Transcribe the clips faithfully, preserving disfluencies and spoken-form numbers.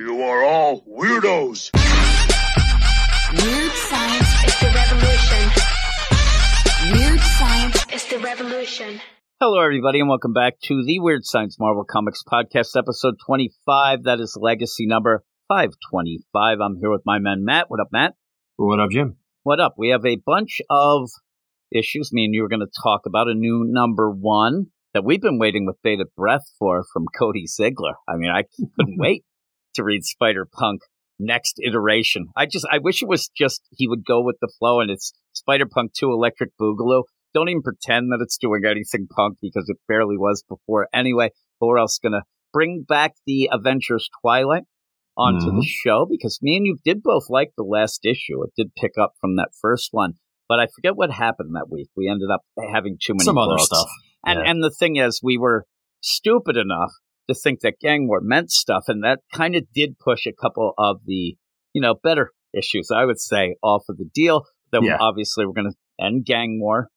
You are all weirdos. Weird science is the revolution. Weird science is the revolution. Hello, everybody, and welcome back to the Weird Science Marvel Comics Podcast, episode twenty-five. That is legacy number five twenty-five. I'm here with my man, Matt. What up, Matt? What up, Jim? What up? We have a bunch of issues. Me and you are going to talk about a new number one that we've been waiting with bated breath for from Cody Ziglar. I mean, I couldn't wait to read Spider-Punk next iteration. I just, I wish it was just he would go with the flow, and it's Spider-Punk two Electric Boogaloo. Don't even pretend that it's doing anything punk, because it barely was before anyway. But we're also going to bring back the Avengers: Twilight onto mm-hmm. the show, because me and you did both like the last issue. It did pick up from that first one. But I forget what happened that week. We ended up having too many Some books. other stuff. And, yeah. and the thing is, we were stupid enough to think that Gang War meant stuff, and that kind of did push a couple of the, you know, better issues, I would say, off of the deal. Then yeah. obviously we're going to end Gang War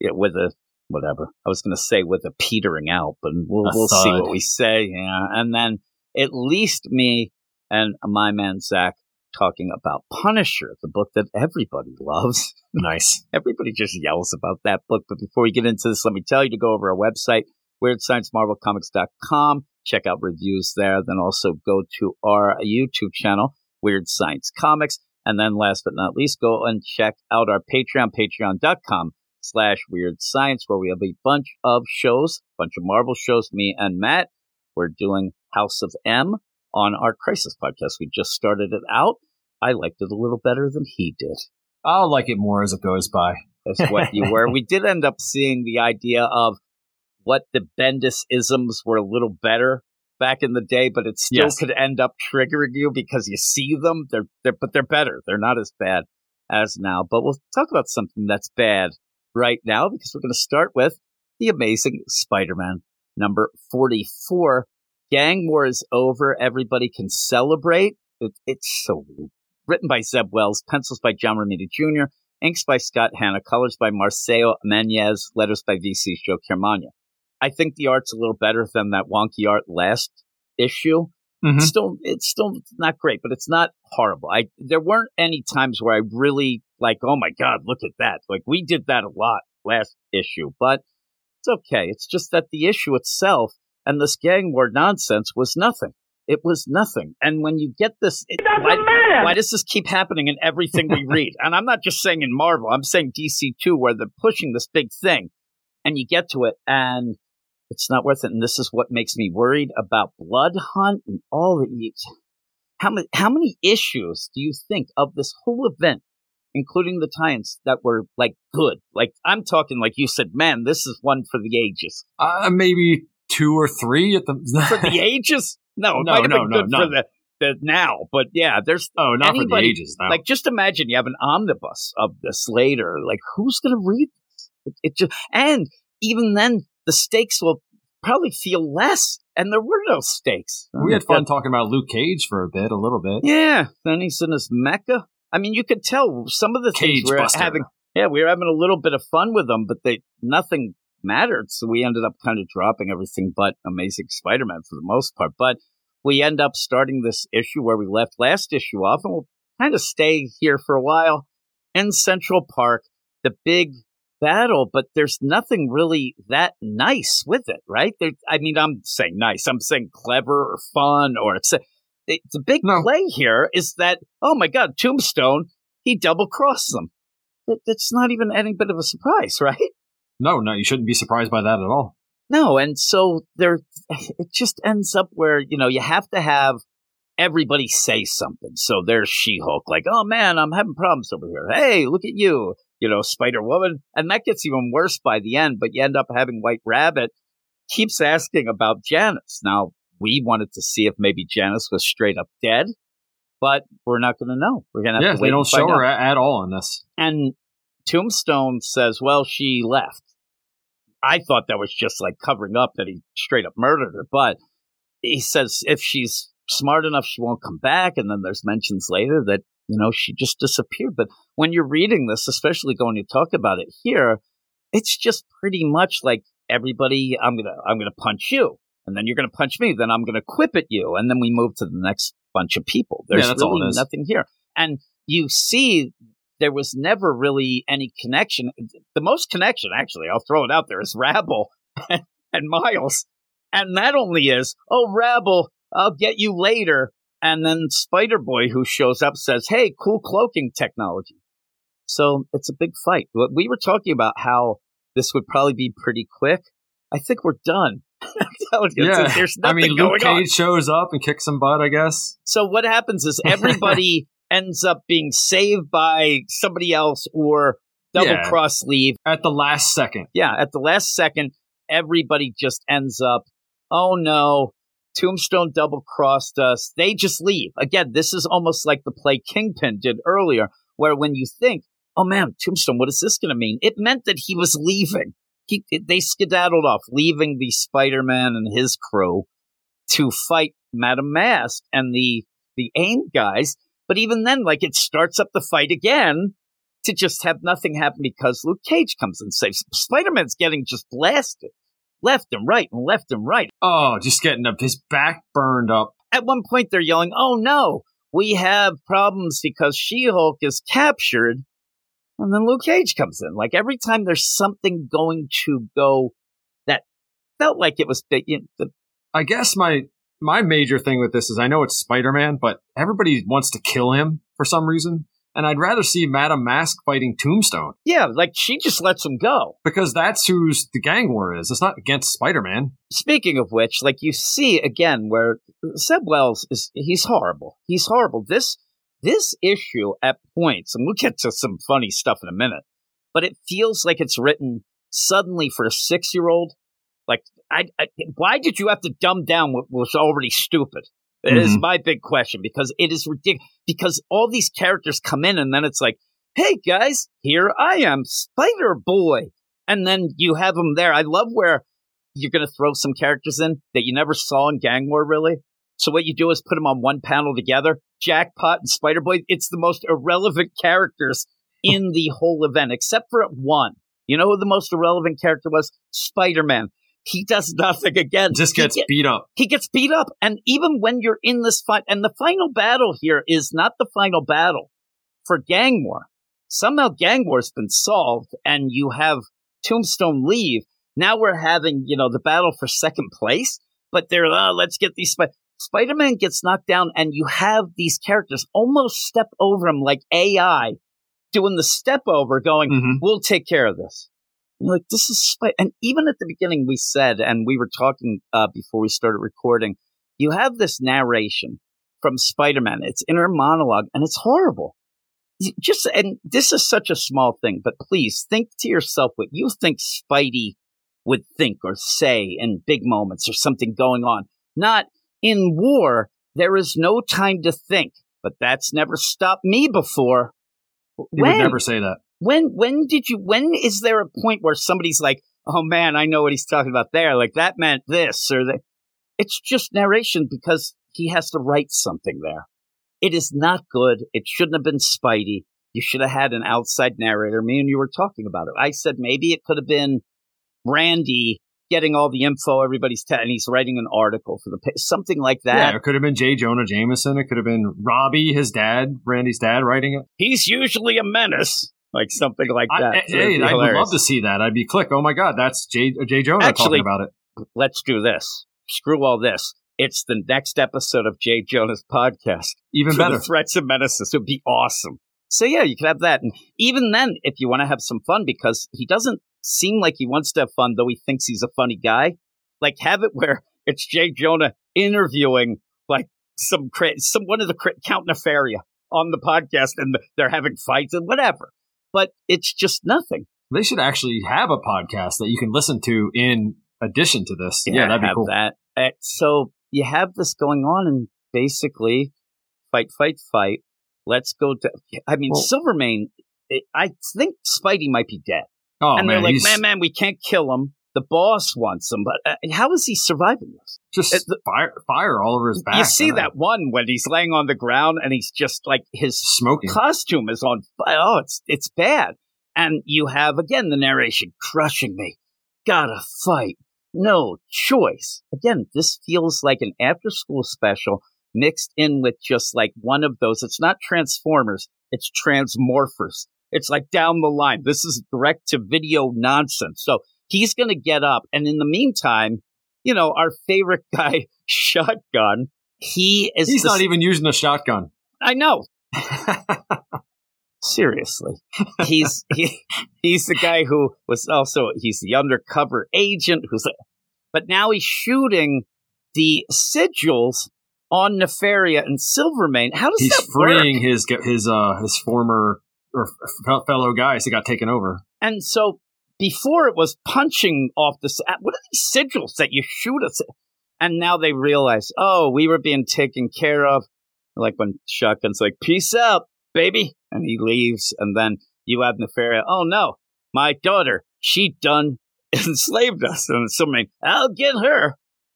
yeah, with a, whatever, I was going to say with a petering out, but we'll, we'll see what we say. Yeah. And then at least me and my man Zach talking about Punisher, the book that everybody loves. Nice. Everybody just yells about that book. But before we get into this, let me tell you to go over our website, weird science marvel comics dot com. Check out reviews there. Then also go to our YouTube channel, Weird Science Comics. And then last but not least, go and check out our Patreon, patreon dot com slash weird science, where we have a bunch of shows, a bunch of Marvel shows. Me and Matt, we're doing House of M on our Crisis podcast. We just started it out. I liked it a little better than he did. I'll like it more as it goes by. That's what you were. We did end up seeing the idea of what the Bendis-isms were a little better back in the day, but it still yes. could end up triggering you because you see them, They're they're but they're better. They're not as bad as now. But we'll talk about something that's bad right now, because we're going to start with The Amazing Spider-Man, number forty-four. Gang War is over. Everybody can celebrate. It, it's so weird. Written by Zeb Wells, pencils by John Romita Junior, inks by Scott Hanna, colors by Marcio Menyz, letters by V C Joe Caramagna. I think the art's a little better than that wonky art last issue. Mm-hmm. It's still, it's still not great, but it's not horrible. I there weren't any times where I really like, oh my God, look at that. Like, we did that a lot last issue, but it's okay. It's just that the issue itself and this Gang War nonsense was nothing. It was nothing. And when you get this, it, it doesn't why, matter. Why does this keep happening in everything we read? And I'm not just saying in Marvel. I'm saying D C too, where they're pushing this big thing, and you get to it, and it's not worth it. And this is what makes me worried about Blood Hunt and all the how many how many issues do you think of this whole event, including the tie-ins that were, like, good? Like, I'm talking, like you said, man, this is one for the ages. Uh, maybe. Two or three at the for the ages? No, it no, might have no, been good no, for no. the, the now. But yeah, there's oh, not anybody, for the ages now. Like, just imagine you have an omnibus of this later. Like, who's going to read this? It, it just and even then, the stakes will probably feel less. And there were no stakes. We had fun yeah. talking about Luke Cage for a bit, a little bit. Yeah, then he's in his mecca. I mean, you could tell some of the Cage things we're Buster. having. Yeah, we were having a little bit of fun with them, but they nothing. mattered, so we ended up kind of dropping everything but Amazing Spider-Man for the most part. But we end up starting this issue where we left last issue off, and we'll kind of stay here for a while in Central Park, the big battle, but there's nothing really that nice with it, right? There, I mean, I'm saying nice, I'm saying clever or fun, or it's a, it, the big no. play here is that, oh my God, Tombstone, he double-crossed them. That, that's not even any bit of a surprise, right? No, no, you shouldn't be surprised by that at all. No, and so there, it just ends up where, you know, you have to have everybody say something. So there's She-Hulk, like, oh man, I'm having problems over here. Hey, look at you, you know, Spider-Woman. And that gets even worse by the end, but you end up having White Rabbit keeps asking about Janice. Now, we wanted to see if maybe Janice was straight up dead, but we're not going to know. We're going to have yeah, to wait. They don't show her at all in this. And Tombstone says, well, she left. I thought that was just like covering up that he straight up murdered her. But he says if she's smart enough, she won't come back. And then there's mentions later that, you know, she just disappeared. But when you're reading this, especially going to talk about it here, it's just pretty much like everybody, I'm going to I'm going to punch you, and then you're going to punch me, then I'm going to quip at you. And then we move to the next bunch of people. There's yeah, really nothing here. And you see there was never really any connection. The most connection, actually, I'll throw it out there, is Rabble and, and Miles. And that only is, oh, Rabble, I'll get you later. And then Spider-Boy, who shows up, says, hey, cool cloaking technology. So it's a big fight. We were talking about how this would probably be pretty quick. I think we're done. Yeah. There's nothing I mean, Luke Cage shows up and kicks some butt, I guess. So what happens is everybody ends up being saved by somebody else or double yeah. cross leave. At the last second. Yeah, at the last second, everybody just ends up, oh no, Tombstone double crossed us. They just leave. Again, this is almost like the play Kingpin did earlier, where when you think, oh man, Tombstone, what is this going to mean? It meant that he was leaving. He, they skedaddled off, leaving the Spider-Man and his crew to fight Madam Mask and the, the AIM guys. But even then, like, it starts up the fight again to just have nothing happen because Luke Cage comes and saves. Spider-Man's getting just blasted left and right and left and right. Oh, just getting up, his back burned up. At one point, they're yelling, oh, no, we have problems because She-Hulk is captured. And then Luke Cage comes in. Like, every time there's something going to go that felt like it was big. You know, the- I guess my my major thing with this is I know it's Spider-Man, but everybody wants to kill him for some reason. And I'd rather see Madam Mask fighting Tombstone. Yeah, like, she just lets him go. Because that's who the gang war is. It's not against Spider-Man. Speaking of which, like, you see, again, where Zeb Wells is, he's horrible. He's horrible. This... This issue at points, and we'll get to some funny stuff in a minute, but it feels like it's written suddenly for a six-year-old. Like, I, I, why did you have to dumb down what was already stupid? It mm-hmm. is my big question, because it is ridiculous. Because all these characters come in, and then it's like, hey, guys, here I am, Spider-Boy. And then you have them there. I love where you're going to throw some characters in that you never saw in Gang War, really. So what you do is put them on one panel together. Jackpot and Spider-Boy, it's the most irrelevant characters in the whole event, except for one. You know who the most irrelevant character was? Spider-Man. He does nothing again. Just gets get, beat up. He gets beat up. And even when you're in this fight, and the final battle here is not the final battle for Gang War. Somehow Gang War's been solved, and you have Tombstone leave. Now we're having, you know, the battle for second place, but they're, oh, let's get these Spider- Spider-Man gets knocked down, and you have these characters almost step over him like A I doing the step over going, mm-hmm. we'll take care of this. And like, this is Spider-Man. And even at the beginning, we said, and we were talking uh, before we started recording, you have this narration from Spider-Man. It's inner monologue, and it's horrible. Just, and this is such a small thing, but please think to yourself what you think Spidey would think or say in big moments or something going on. Not, in war, there is no time to think, but that's never stopped me before. You would never say that. When when did you when is there a point where somebody's like, oh man, I know what he's talking about there. Like that meant this or that. It's just narration because he has to write something there. It is not good. It shouldn't have been Spidey. You should have had an outside narrator. Me and you were talking about it. I said maybe it could have been Randy getting all the info, everybody's t- and he's writing an article for the pa- something like that. Yeah, it could have been J. Jonah Jameson. It could have been Robbie, his dad, Randy's dad, writing it. He's usually a menace, like something like that. I, so hey, I would love to see that. I'd be click. Oh my God, that's J. J. Jonah Actually, talking about it. Let's do this. Screw all this. It's the next episode of J. Jonah's podcast. Even better, the threats and menaces. It would be awesome. So yeah, you could have that, and even then, if you want to have some fun, because he doesn't seem like he wants to have fun, though he thinks he's a funny guy. Like, have it where it's J. Jonah interviewing, like, some cra- some one of the cra- Count Nefaria on the podcast, and they're having fights and whatever. But it's just nothing. They should actually have a podcast that you can listen to in addition to this. Yeah, yeah that'd be cool. That. Uh, so you have this going on, and basically, fight, fight, fight. Let's go to. I mean, well, Silvermane. It, I think Spidey might be dead. Oh, and man, they're like, he's... man, man, we can't kill him. The boss wants him, but uh, how is he surviving this? Just it, the, fire, fire all over his back. You see that I... one when he's laying on the ground and he's just like his smoking costume is on fire. Oh, it's it's bad. And you have again the narration crushing me. Gotta fight, no choice. Again, this feels like an after-school special mixed in with just like one of those. It's not Transformers, it's Transmorphers. It's like down the line. This is direct to video nonsense. So he's going to get up. And in the meantime, you know, our favorite guy, Shotgun, he is. He's the, not even using the shotgun. I know. Seriously. He's he, he's the guy who was also, he's the undercover agent who's, but now he's shooting the sigils on Nefaria and Silvermane. How does he's that work? He's freeing his, his, uh, his former or fellow guys that got taken over. And so before it was punching off the, what are these sigils that you shoot us? And now they realize, oh, we were being taken care of. Like when Shotgun's like, peace out, baby. And he leaves. And then you have Nefaria. Oh, no, my daughter, she done enslaved us. And so many, I'll get her.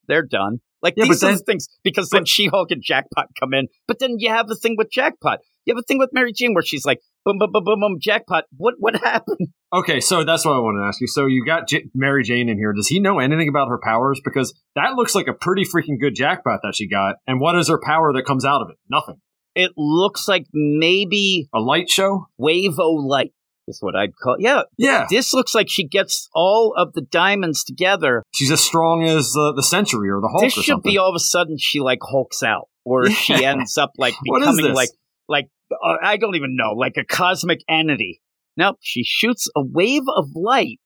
They're done. Like yeah, these then, things, because but, then She-Hulk and Jackpot come in. But then you have the thing with Jackpot. You have a thing with Mary Jane where she's like, boom, boom, boom, boom, boom, Jackpot. What what happened? Okay, so that's what I want to ask you. So you got J- Mary Jane in here. Does he know anything about her powers? Because that looks like a pretty freaking good Jackpot that she got. And what is her power that comes out of it? Nothing. It looks like maybe a light show? Wave-o-light is what I'd call it. Yeah. Yeah. This looks like she gets all of the diamonds together. She's as strong as the, the Century or the Hulk. This or should something. Be all of a sudden she like hulks out or yeah. She ends up like becoming like, like uh, I don't even know, like a cosmic entity. Nope. She shoots a wave of light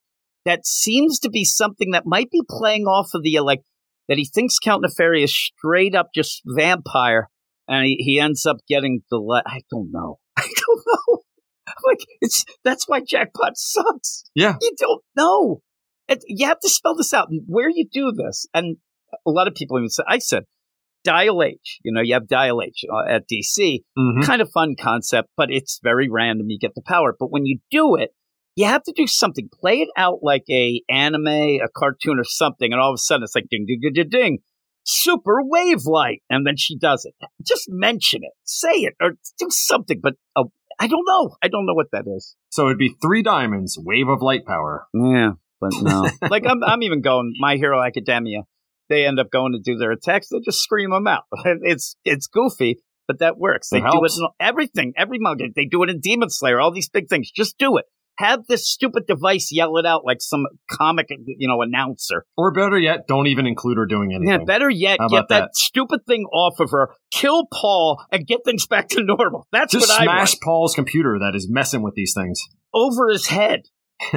that seems to be something that might be playing off of the, like, that he thinks Count Nefaria is straight up just vampire. And he, he ends up getting the light. I don't know. I don't know. Like it's that's why Jackpot sucks. Yeah, you don't know. It, you have to spell this out. Where you do this, and a lot of people even said, "I said, Dial H." You know, you have Dial H uh, at D C. Mm-hmm. Kind of fun concept, but it's very random. You get the power, but when you do it, you have to do something. Play it out like a anime, a cartoon, or something, and all of a sudden it's like ding, ding, ding, ding, ding, super wave light, and then she does it. Just mention it, say it, or do something, but. A, I don't know. I don't know what that is. So it'd be three diamonds, wave of light power. Yeah, but no. Like, I'm I'm even going, My Hero Academia, they end up going to do their attacks. They just scream them out. It's it's goofy, but that works. They it do it in everything, every mug. They do it in Demon Slayer, all these big things. Just do it. Have this stupid device yell it out like some comic, you know, announcer. Or better yet, don't even include her doing anything. Yeah, better yet, get that? that stupid thing off of her, kill Paul, and get things back to normal. That's Just what I want. Just smash Paul's computer that is messing with these things. Over his head.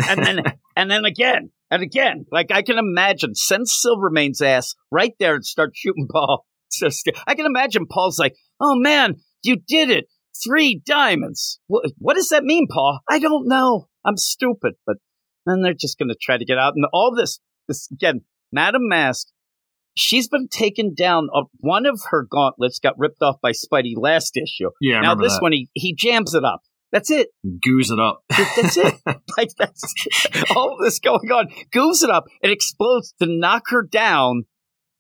And then and then again, and again. Like, I can imagine, send Silvermane's ass right there and start shooting Paul. So st- I can imagine Paul's like, oh, man, you did it. Three diamonds. What, what does that mean, Paul? I don't know. I'm stupid, but then they're just going to try to get out. And all this, this again, Madame Mask, she's been taken down. Of, one of her gauntlets got ripped off by Spidey last issue. Yeah, I now this that. one, he, he jams it up. That's it. Goos it up. That's it. Like that's all this going on. Goos it up. It explodes to knock her down,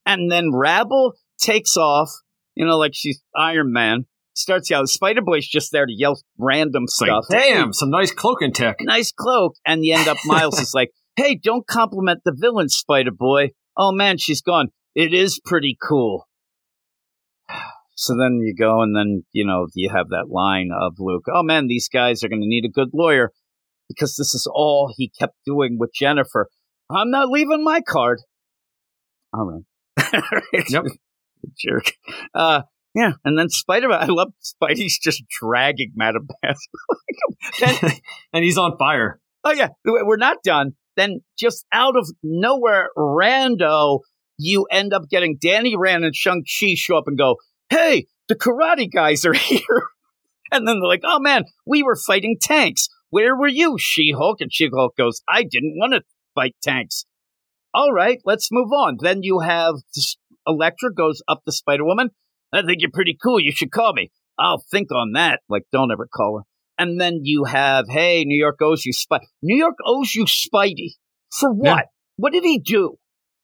and then Rabble takes off. You know, like she's Iron Man. Starts yelling. Spider Boy's just there to yell random it's stuff. Like, damn, some nice cloak and tech. Nice cloak. And you end up, Miles is like, hey, don't compliment the villain, Spider Boy. Oh, man, she's gone. It is pretty cool. So then you go, and then, you know, you have that line of Luke. Oh, man, these guys are going to need a good lawyer because this is all he kept doing with Jennifer. I'm not leaving my card. All right. Yep. Jerk. Uh, Yeah, and then Spider-Man, I love Spidey's just dragging Madame Mask. and, and he's on fire. Oh, yeah, we're not done. Then just out of nowhere, rando, you end up getting Danny Rand and Shang-Chi show up and go, hey, the karate guys are here. And then they're like, oh, man, we were fighting tanks. Where were you, She-Hulk? And She-Hulk goes, I didn't want to fight tanks. All right, let's move on. Then you have Elektra goes up to Spider-Woman. I think you're pretty cool. You should call me. I'll think on that. Like, don't ever call her. And then you have, hey, New York owes you Spidey. New York owes you Spidey. For what? Yeah. What did he do?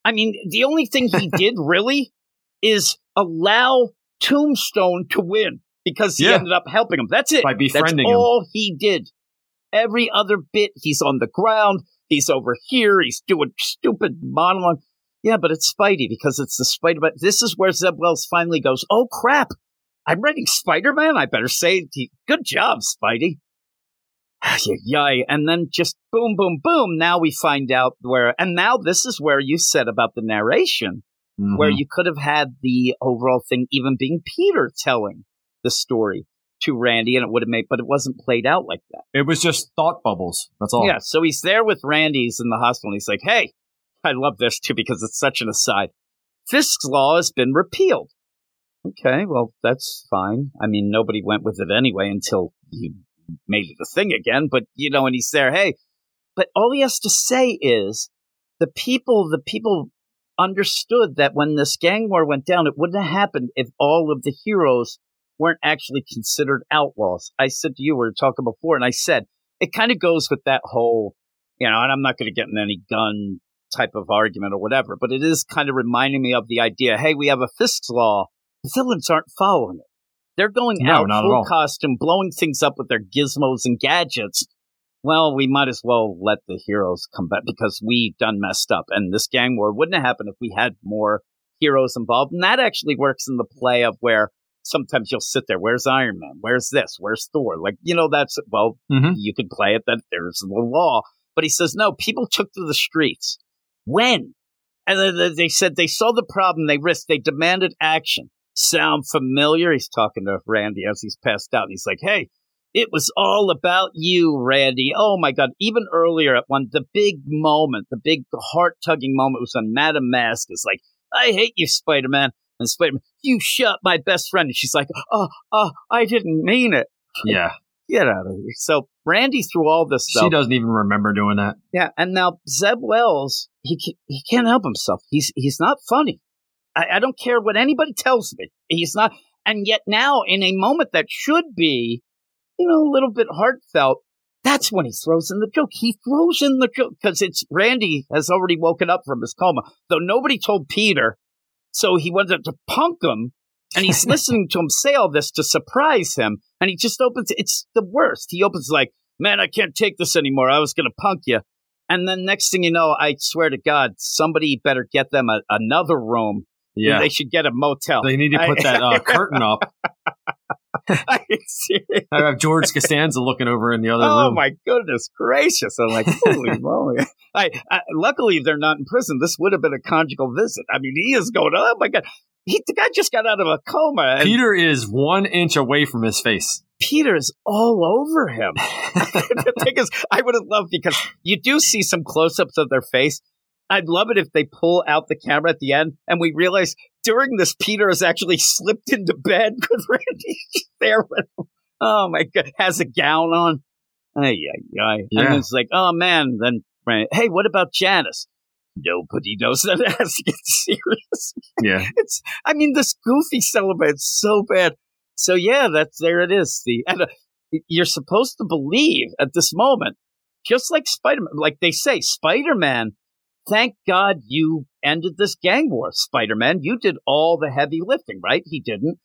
I mean, the only thing he did really is allow Tombstone to win because he yeah. ended up helping him. That's it. By befriending That's him. all he did. Every other bit, he's on the ground. He's over here. He's doing stupid monologue. Yeah, but it's Spidey because it's the Spider. But this is where Zeb Wells finally goes, oh, crap, I'm writing Spider-Man. I better say, it to good job, Spidey. Yay. And then just boom, boom, boom. Now we find out where. And now this is where you said about the narration, mm-hmm. where you could have had the overall thing even being Peter telling the story to Randy, and it would have made, but it wasn't played out like that. It was just thought bubbles. That's all. Yeah. So he's there with Randy's in the hospital, and he's like, hey, I love this too because it's such an aside. Fisk's law has been repealed. Okay, well, that's fine. I mean, nobody went with it anyway until you made it a thing again, but, you know, and he's there, hey. But all he has to say is the people, the people understood that when this gang war went down, it wouldn't have happened if all of the heroes weren't actually considered outlaws. I said to you, we were talking before, and I said, it kind of goes with that whole, you know, and I'm not going to get in any gun type of argument or whatever, but it is kind of reminding me of the idea, hey, we have a Fisk's law. The villains aren't following it. They're going no, out full costume, blowing things up with their gizmos and gadgets. Well, we might as well let the heroes come back because we done messed up, and this gang war wouldn't have happened if we had more heroes involved. And that actually works in the play of where sometimes you'll sit there, where's Iron Man? Where's this? Where's Thor? Like, you know, that's, well, mm-hmm. you could play it that there's the law. But he says, no, people took to the streets. When? And they said they saw the problem, they risked, they demanded action. Sound familiar? He's talking to Randy as he's passed out. And he's like, hey, it was all about you, Randy. Oh, my God. Even earlier at one, the big moment, the big heart-tugging moment was when Madame Mask is like, I hate you, Spider-Man. And Spider-Man, you shot my best friend. And she's like, oh, oh, I didn't mean it. Yeah. Get out of here. So Randy threw all this stuff. She doesn't even remember doing that. Yeah. And now Zeb Wells, he can't, he can't help himself. He's he's not funny. I, I don't care what anybody tells me. He's not. And yet now in a moment that should be, you know, a little bit heartfelt, that's when he throws in the joke. He throws in the joke because it's Randy has already woken up from his coma, though nobody told Peter. So he wanted to punk him, and he's listening to him say all this to surprise him, and he just opens, it's the worst. He opens like, man, I can't take this anymore. I was going to punk you. And then next thing you know, I swear to God, somebody better get them a, another room. Yeah. They should get a motel. They need to put I, that uh, curtain up. I have George Costanza looking over in the other oh, room. Oh, my goodness gracious. I'm like, holy moly. I, I, luckily, they're not in prison. This would have been a conjugal visit. I mean, he is going, oh, my God. He, the guy just got out of a coma. Peter is one inch away from his face. Peter is all over him. The thing is, I would have loved, because you do see some close-ups of their face. I'd love it if they pull out the camera at the end and we realize during this, Peter has actually slipped into bed with Randy there with him. Oh, my God. Has a gown on. Ay, ay, ay. Yeah. And it's like, oh, man. Then, Randy, hey, what about Janice? Nobody knows that. It has to get serious. Yeah. It's, I mean, this goofy celebrates so bad. So, yeah, that's there it is. The, and, uh, you're supposed to believe at this moment, just like Spider-Man, like they say, Spider-Man. Thank God you ended this gang war, Spider-Man. You did all the heavy lifting, right? He didn't.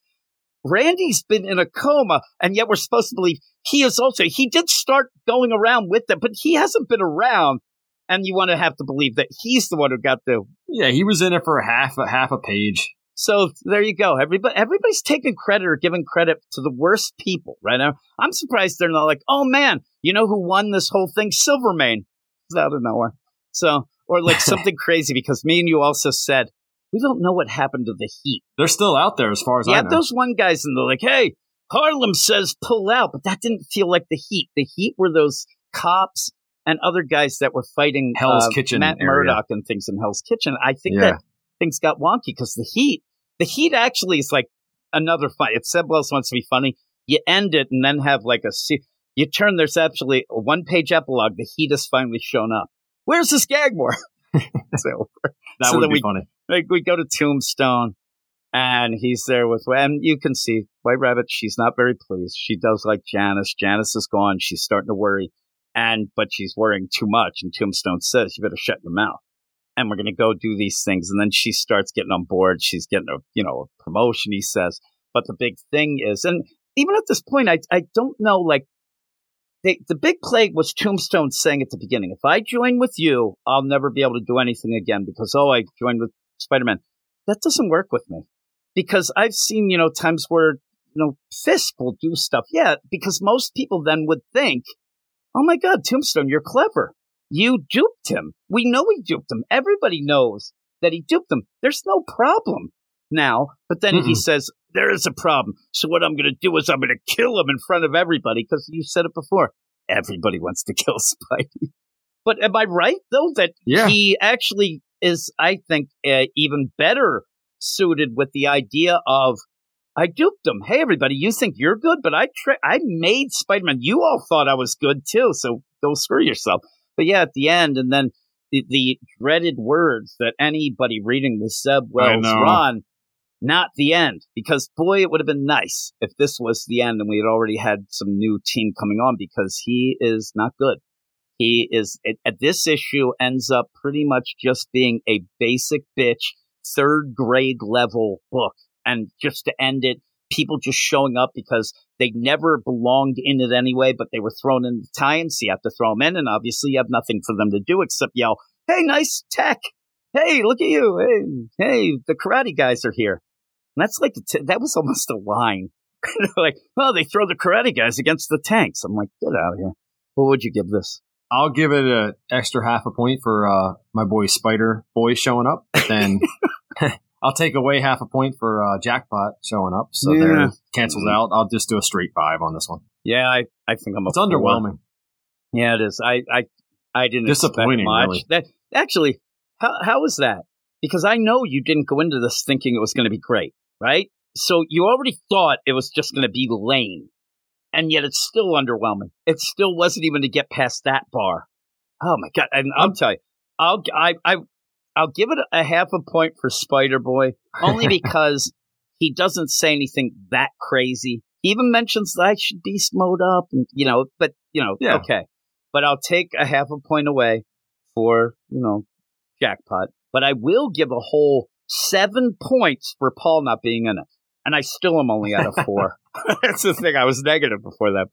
Randy's been in a coma, and yet we're supposed to believe he is also, he did start going around with them, but he hasn't been around, and you want to have to believe that he's the one who got the... Yeah, he was in it for half a, half a page. So there you go. Everybody, everybody's taking credit or giving credit to the worst people, right? Now, I'm surprised they're not like, oh, man, you know who won this whole thing? Silvermane. It's out of nowhere. So... Or like something crazy, because me and you also said, we don't know what happened to the Heat. They're still out there as far as yeah, I know. Yeah, those one guys, and they're like, hey, Harlem says pull out, but that didn't feel like the Heat. The Heat were those cops and other guys that were fighting Hell's uh, Kitchen Matt area. Murdock and things in Hell's Kitchen. I think yeah. that things got wonky, because the Heat, the Heat actually is like another fight. If Zeb Wells wants to be funny, you end it and then have like a, you turn, there's actually a one-page epilogue, the Heat has finally shown up. Where's this gang war? So, that so would be we, funny. Like, we go to Tombstone, and he's there with, and you can see White Rabbit, she's not very pleased. She does like Janice. Janice is gone. She's starting to worry, and but she's worrying too much, and Tombstone says, you better shut your mouth, and we're going to go do these things. And then she starts getting on board. She's getting a, you know, a promotion, he says. But the big thing is, and even at this point, I I don't know, like, They, the big plague was Tombstone saying at the beginning, if I join with you, I'll never be able to do anything again because, oh, I joined with Spider-Man. That doesn't work with me because I've seen, you know, times where, you know, Fisk will do stuff. Yeah, because most people then would think, oh, my God, Tombstone, you're clever. You duped him. We know he duped him. Everybody knows that he duped him. There's no problem now. But then mm-hmm. he says, there is a problem. So what I'm going to do is I'm going to kill him in front of everybody, because you said it before. Everybody wants to kill Spidey. But am I right, though, that yeah. he actually is, I think, uh, even better suited with the idea of, I duped him. Hey, everybody, you think you're good, but I tra- I made Spider-Man. You all thought I was good, too, so go screw yourself. But yeah, at the end, and then the, the dreaded words that anybody reading the Zeb Wells run, not the end, because boy, it would have been nice if this was the end and we had already had some new team coming on, because he is not good. He is, it, at this issue, ends up pretty much just being a basic bitch, third grade level book. And just to end it, people just showing up because they never belonged in it anyway, but they were thrown in the tie-in, so you have to throw them in, and obviously you have nothing for them to do except yell, hey, nice tech! Hey, look at you! Hey, hey, the karate guys are here. And that's like, t- that was almost a line. Like, well, they throw the karate guys against the tanks. I'm like, get out of here. What would you give this? I'll give it an extra half a point for uh, my boy Spider Boy showing up, then... I'll take away half a point for uh, Jackpot showing up, so yeah. there it cancels out. I'll just do a straight five on this one. Yeah, I, I think I'm. It's underwhelming. Yeah, it is. I I, I didn't disappointing. Expect much. Really. That actually, how how is that? Because I know you didn't go into this thinking it was going to be great, right? So you already thought it was just going to be lame, and yet it's still underwhelming. It still wasn't even to get past that bar. Oh my God! And I'll tell you, I'll I I. I'll give it a half a point for Spider-Boy, only because he doesn't say anything that crazy. He even mentions that I should beast mode up, and, you know, but, you know, yeah. okay. But I'll take a half a point away for, you know, Jackpot. But I will give a whole seven points for Paul not being in it. And I still am only out of four. That's the thing. I was negative before that.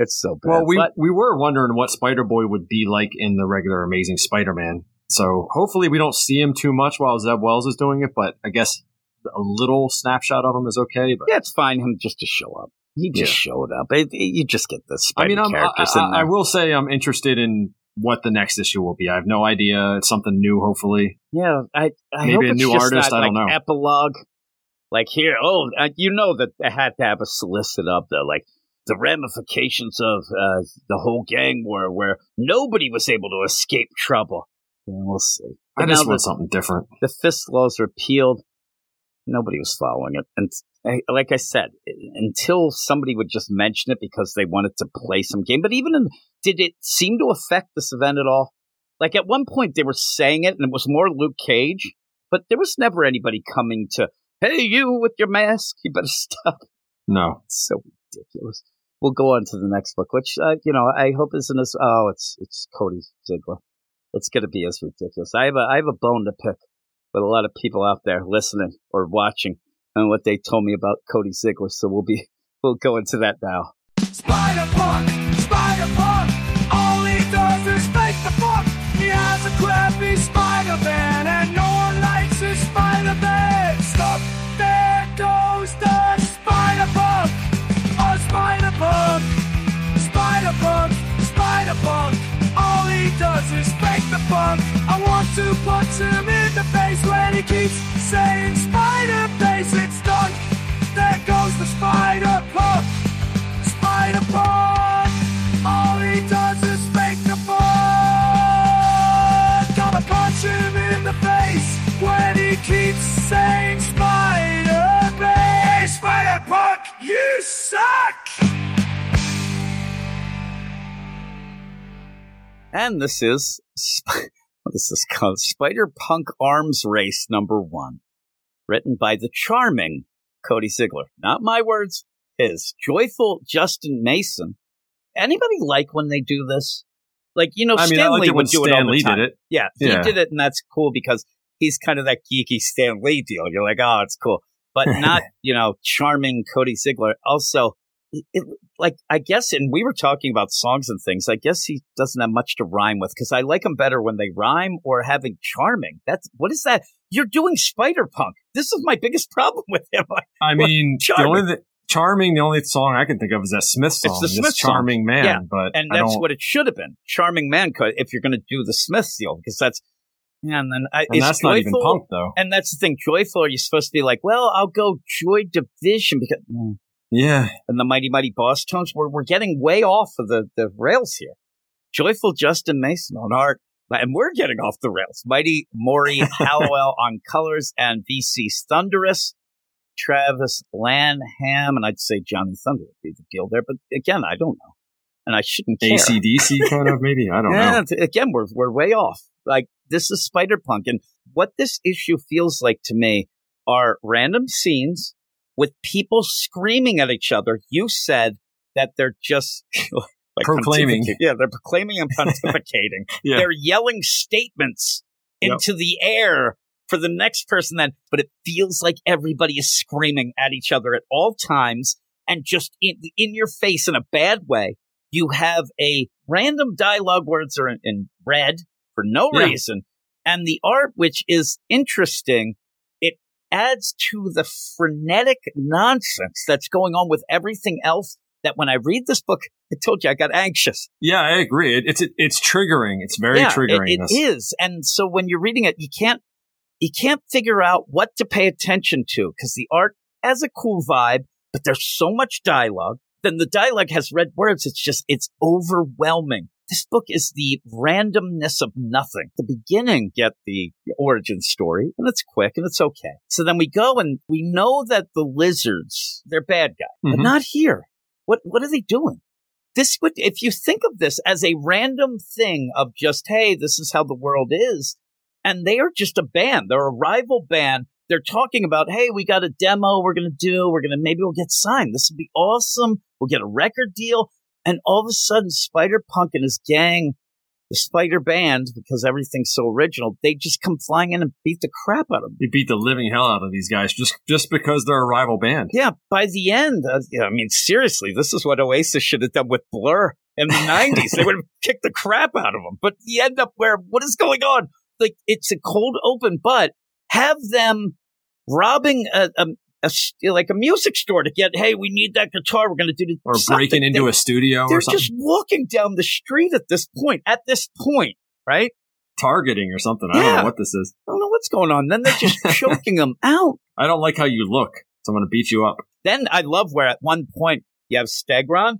It's so bad. Well, we, but, we were wondering what Spider-Boy would be like in the regular Amazing Spider-Man. So hopefully we don't see him too much while Zeb Wells is doing it, but I guess a little snapshot of him is okay. But yeah, it's fine him just to show up. He just yeah. showed up. It, it, you just get the Spider I mean, I'm, characters I, I, in there. I will say I'm interested in what the next issue will be. I have no idea. It's something new, hopefully. Yeah, I, I maybe hope a it's new just artist. Not, I don't like, know. Epilogue, like here. Oh, you know that I had to have a solicit up there, like. The ramifications of uh, the whole gang war, where nobody was able to escape trouble. Yeah, we'll see. But I just want something different. The Fisk laws repealed. Nobody was following it. And I, like I said, until somebody would just mention it because they wanted to play some game. But even in, did it seem to affect this event at all? Like at one point they were saying it and it was more Luke Cage, but there was never anybody coming to, hey, you with your mask, you better stop. No. It's so ridiculous. We'll go on to the next book, which, uh, you know, I hope isn't as, oh, it's, it's Cody Ziglar. It's going to be as ridiculous. I have a I have a bone to pick with a lot of people out there listening or watching and what they told me about Cody Ziglar. So we'll be we'll go into that now. Spider-Punk, Spider-Punk, all he does is make the fuck. He has a crappy Spider-Man and no one likes his Spider-Man. Stop, there goes the Spider-Punk, a Spider-Punk, Spider-Punk, Spider-Punk. All he does is fake the funk. I want to punch him in the face when he keeps saying spider face. It's done. There goes the spider punk. Spider punk. All he does is fake the funk. Gotta punch him in the face when he keeps saying spider face. Spider punk, you suck. And this is, this is called Spider-Punk Arms Race number one, written by the charming Cody Ziglar. Not my words, his. Joyful Justin Mason. Anybody like when they do this? Like, you know, I mean, Stan Lee would do Stan it all Lee the time. Did it. Yeah, yeah, he did it, and that's cool because he's kind of that geeky Stan Lee deal. You're like, oh, it's cool. But not, you know, charming Cody Ziglar. Also, it, like, I guess, and we were talking about songs and things, I guess he doesn't have much to rhyme with, because I like them better when they rhyme or having charming. That's, what is that? You're doing Spider-Punk. This is my biggest problem with him. I mean, the only th- charming, the only song I can think of is that Smith song. It's the Smith this charming song. Man. Yeah. But and I that's don't... what it should have been. Charming man, if you're going to do the Smith deal, because that's, and then I, and that's joyful, not even punk, though. And that's the thing. Joyful, you're supposed to be like, well, I'll go Joy Division, because... Mm. Yeah. And the Mighty Mighty Boss Tones. We're, we're getting way off of the, the rails here. Joyful Justin Mason on art. And we're getting off the rails. Mighty Maury Hallowell on colors, and V C's Thunderous, Travis Lanham, and I'd say Johnny Thunder would be the deal there. But again, I don't know. And I shouldn't care. A C D C kind of, maybe? I don't yeah, know. Again, we're we're way off. Like, this is Spider-Punk. And what this issue feels like to me are random scenes with people screaming at each other. You said that they're just... Like proclaiming. Yeah, they're proclaiming and pontificating. Yeah. They're yelling statements into yep. the air for the next person then, but it feels like everybody is screaming at each other at all times, and just in, in your face in a bad way. You have a random dialogue, words are in, in red for no yeah. reason, and the art, which is interesting, it adds to the frenetic nonsense that's going on with everything else. That when I read this book, I told you I got anxious. Yeah, I agree. It, it's it, it's triggering. It's very yeah, triggering. It, it is. And so when you're reading it, you can't you can't figure out what to pay attention to, because the art has a cool vibe, but there's so much dialogue. Then the dialogue has red words. It's just it's overwhelming. This book is the randomness of nothing. The beginning, get the origin story, and it's quick, and it's okay. So then we go, and we know that the lizards, they're bad guys, mm-hmm. but not here. What what are they doing? This would, if you think of this as a random thing of just, hey, this is how the world is, and they are just a band. They're a rival band. They're talking about, hey, we got a demo we're going to do. We're going to, maybe we'll get signed. This will be awesome. We'll get a record deal. And all of a sudden, Spider-Punk and his gang, the Spider Band, because everything's so original, they just come flying in and beat the crap out of them. They beat the living hell out of these guys just, just because they're a rival band. Yeah, by the end, uh, yeah, I mean, seriously, this is what Oasis should have done with Blur in the nineties. They would have kicked the crap out of them. But you end up where, what is going on? Like, it's a cold open, but have them robbing a... a A, like a music store to get, hey, we need that guitar, we're going to do this. Or something. Breaking into they, a studio or something. They're just walking down the street at this point, at this point, right? Targeting or something. Yeah. I don't know what this is. I don't know what's going on. Then they're just choking them out. I don't like how you look, so I'm going to beat you up. Then I love where at one point you have Stegron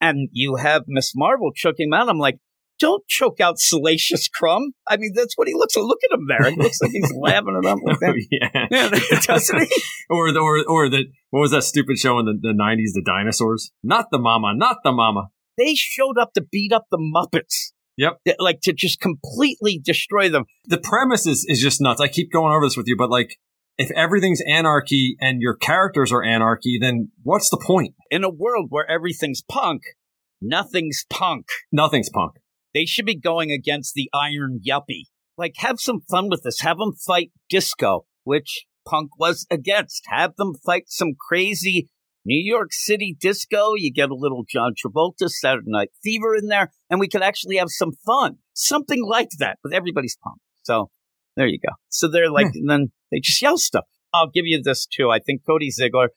and you have Miss Marvel choking him out. I'm like, don't choke out Salacious Crumb. I mean, that's what he looks like. Look at him there. It looks like he's laughing at him. Like that. Oh, yeah. Yeah, doesn't he? Or, the, or, or the, what was that stupid show in the, the nineties, The Dinosaurs? Not the mama, not the mama. They showed up to beat up the Muppets. Yep. They, like, to just completely destroy them. The premise is, is just nuts. I keep going over this with you, but like, if everything's anarchy and your characters are anarchy, then what's the point? In a world where everything's punk, nothing's punk. Nothing's punk. They should be going against the Iron Yuppie. Like, have some fun with this. Have them fight disco, which punk was against. Have them fight some crazy New York City disco. You get a little John Travolta, Saturday Night Fever in there, and we could actually have some fun. Something like that, but everybody's punk. So there you go. So they're like, and then they just yell stuff. I'll give you this, too. I think Cody Ziglar,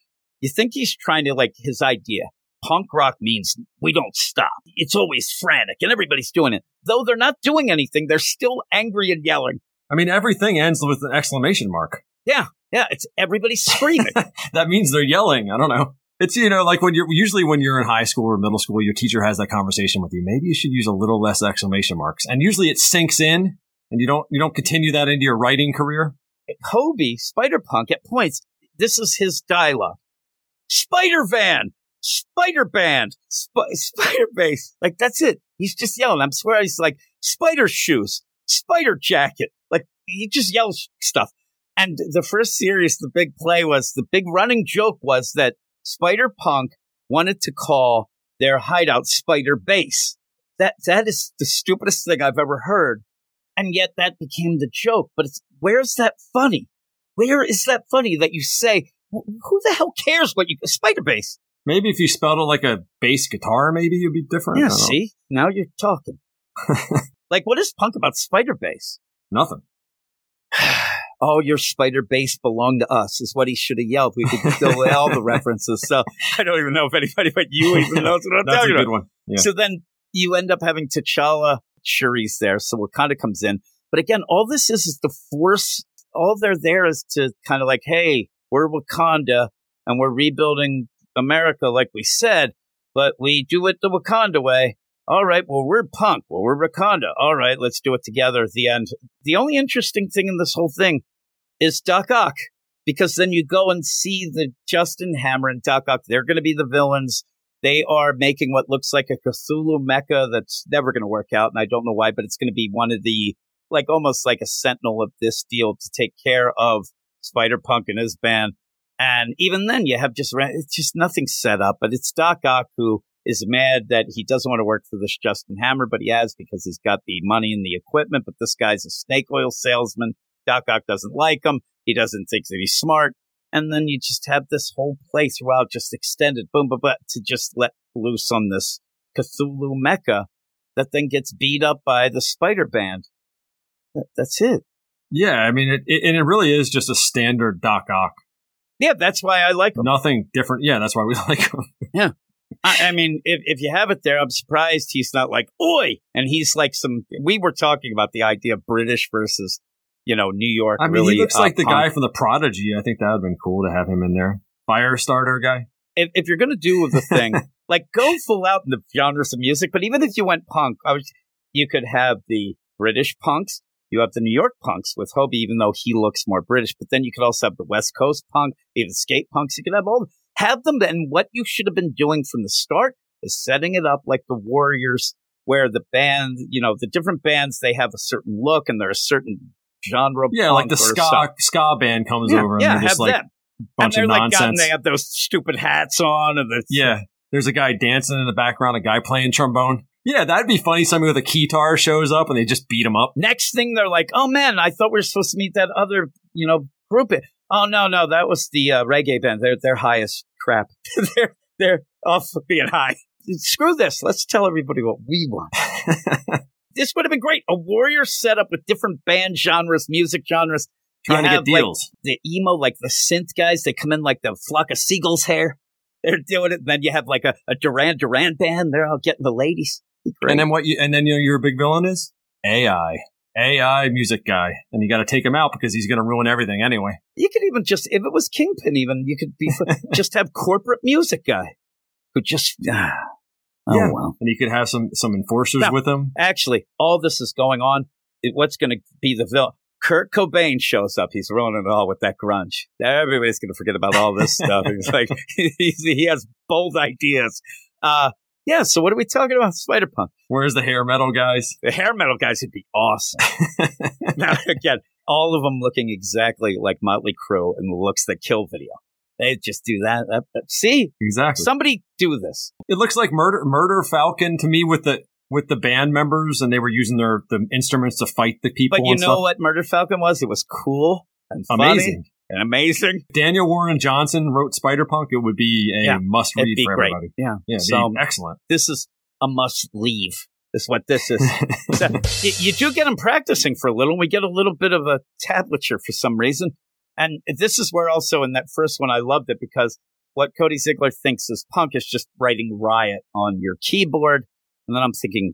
you think he's trying to, like, his idea. Punk rock means we don't stop. It's always frantic, and everybody's doing it. Though they're not doing anything, they're still angry and yelling. I mean, everything ends with an exclamation mark. Yeah, yeah, it's everybody's screaming. That means they're yelling. I don't know. It's, you know, like when you're usually when you're in high school or middle school, your teacher has that conversation with you. Maybe you should use a little less exclamation marks, and usually it sinks in, and you don't you don't continue that into your writing career. Hobie, Spider-Punk at points. This is his dialogue. Spider-Van. Spider Band, Sp- Spider Base, like that's it. He's just yelling. I'm swear he's like Spider Shoes, Spider Jacket. Like he just yells stuff. And the first series, the big play was the big running joke was that Spider Punk wanted to call their hideout Spider Base. That that is the stupidest thing I've ever heard, and yet that became the joke. But it's where's that funny? Where is that funny that you say? Who the hell cares what you Spider Base? Maybe if you spelled it like a bass guitar, maybe you'd be different. Yeah, see? Know. Now you're talking. Like, what is punk about spider bass? Nothing. Oh, your spider bass belonged to us, is what he should have yelled. We could still all the references. So I don't even know if anybody but you even knows what I'm That's talking a good about. One. Yeah. So then you end up having T'Challa, Shuri's there, so Wakanda comes in. But again, all this is is the force. All they're there is to kind of like, hey, we're Wakanda, and we're rebuilding America like we said, but we do it the Wakanda way. All right, well, we're punk. Well, we're Wakanda. All right, let's do it together at the end. The only interesting thing in this whole thing is Doc Ock, because then you go and see the Justin Hammer and Doc Ock. They're going to be the villains. They are making what looks like a Cthulhu mecha that's never going to work out, and I don't know why, but it's going to be one of the, like, almost like a sentinel of this deal to take care of Spider-Punk and his band. And even then, you have just, it's just nothing set up, but it's Doc Ock who is mad that he doesn't want to work for this Justin Hammer, but he has because he's got the money and the equipment, but this guy's a snake oil salesman. Doc Ock doesn't like him. He doesn't think that he's smart. And then you just have this whole play throughout just extended, boom, boom, boom, to just let loose on this Cthulhu mecha that then gets beat up by the Spider Band. That, that's it. Yeah, I mean, it, it, and it really is just a standard Doc Ock. Yeah, that's why I like him. Nothing different. Yeah, that's why we like him. Yeah. I, I mean, if, if you have it there, I'm surprised he's not like, oi! And he's like some, we were talking about the idea of British versus, you know, New York. I mean, really, he looks uh, like the punk guy from The Prodigy. I think that would have been cool to have him in there. Firestarter guy. If, if you're going to do the thing, like, go full out in the genres of music. But even if you went punk, I was, you could have the British punks. You have the New York punks with Hobie, even though he looks more British. But then you could also have the West Coast punk, even skate punks. You could have all of them. Have them. And what you should have been doing from the start is setting it up like the Warriors, where the band, you know, the different bands, they have a certain look and they're a certain genre. Yeah, punk, like the ska, ska band comes yeah, over and yeah, they're just have like that. Bunch and of like nonsense. Gotten, they have those stupid hats on. And the, yeah, there's a guy dancing in the background, a guy playing trombone. Yeah, that'd be funny. Somebody with a keytar shows up and they just beat him up. Next thing, they're like, oh, man, I thought we were supposed to meet that other, you know, group. Oh, no, no, that was the uh, reggae band. They're, they're high as crap. they're, they're off of being high. Screw this. Let's tell everybody what we want. This would have been great. A Warrior setup with different band genres, music genres. Trying you to have, get deals. Like, the emo, like the synth guys, they come in like the flock of seagulls hair. They're doing it. And then you have like a, a Duran Duran band. They're all getting the ladies. Great. And then what? You, and then you know your big villain is A I, A I music guy, and you got to take him out because he's going to ruin everything anyway. You could even just, if it was Kingpin, even you could be just have corporate music guy who just ah, oh yeah. Well, and you could have some some enforcers now, with him. Actually, all this is going on. It, what's going to be the villain? Kurt Cobain shows up. He's ruining it all with that grunge. Everybody's going to forget about all this stuff. He's like he's, he has bold ideas. Uh, Yeah, so what are we talking about, Spider-Punk? Where's the hair metal guys? The hair metal guys would be awesome. Now, again, all of them looking exactly like Motley Crue in the Looks That Kill video. They just do that. that, that. See? Exactly. Somebody do this. It looks like Murder Murder Falcon to me with the with the band members, and they were using their the instruments to fight the people. But you and know stuff. What Murder Falcon was? It was cool and amazing. Funny. And amazing. Daniel Warren Johnson wrote Spider-Punk. It would be a yeah, must read for great. Everybody. Yeah. Yeah. So excellent. This is a must leave. This is what this is. So, you, you do get them practicing for a little. We get a little bit of a tablature for some reason. And this is where also in that first one, I loved it because what Cody Ziglar thinks is punk is just writing riot on your keyboard. And then I'm thinking,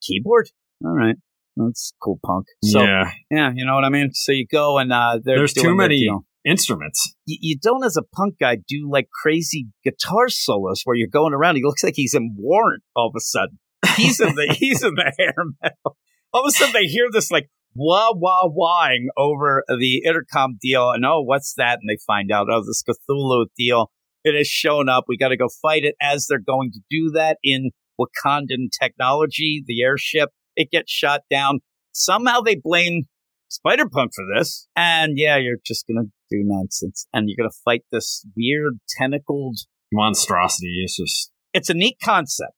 keyboard? All right. That's cool punk. So, yeah. Yeah, you know what I mean? So you go and uh, there's too many instruments. Y- you don't, as a punk guy, do like crazy guitar solos where you're going around. He looks like he's in Warrant all of a sudden. He's in the he's in the hair metal. All of a sudden they hear this like wah, wah, wahing over the intercom deal. And oh, what's that? And they find out, oh, this Cthulhu deal. It has shown up. We got to go fight it as they're going to do that in Wakandan technology, the airship. It gets shot down. Somehow they blame Spider-Punk for this. And yeah, you're just going to do nonsense. And you're going to fight this weird tentacled monstrosity. It's just. It's a neat concept.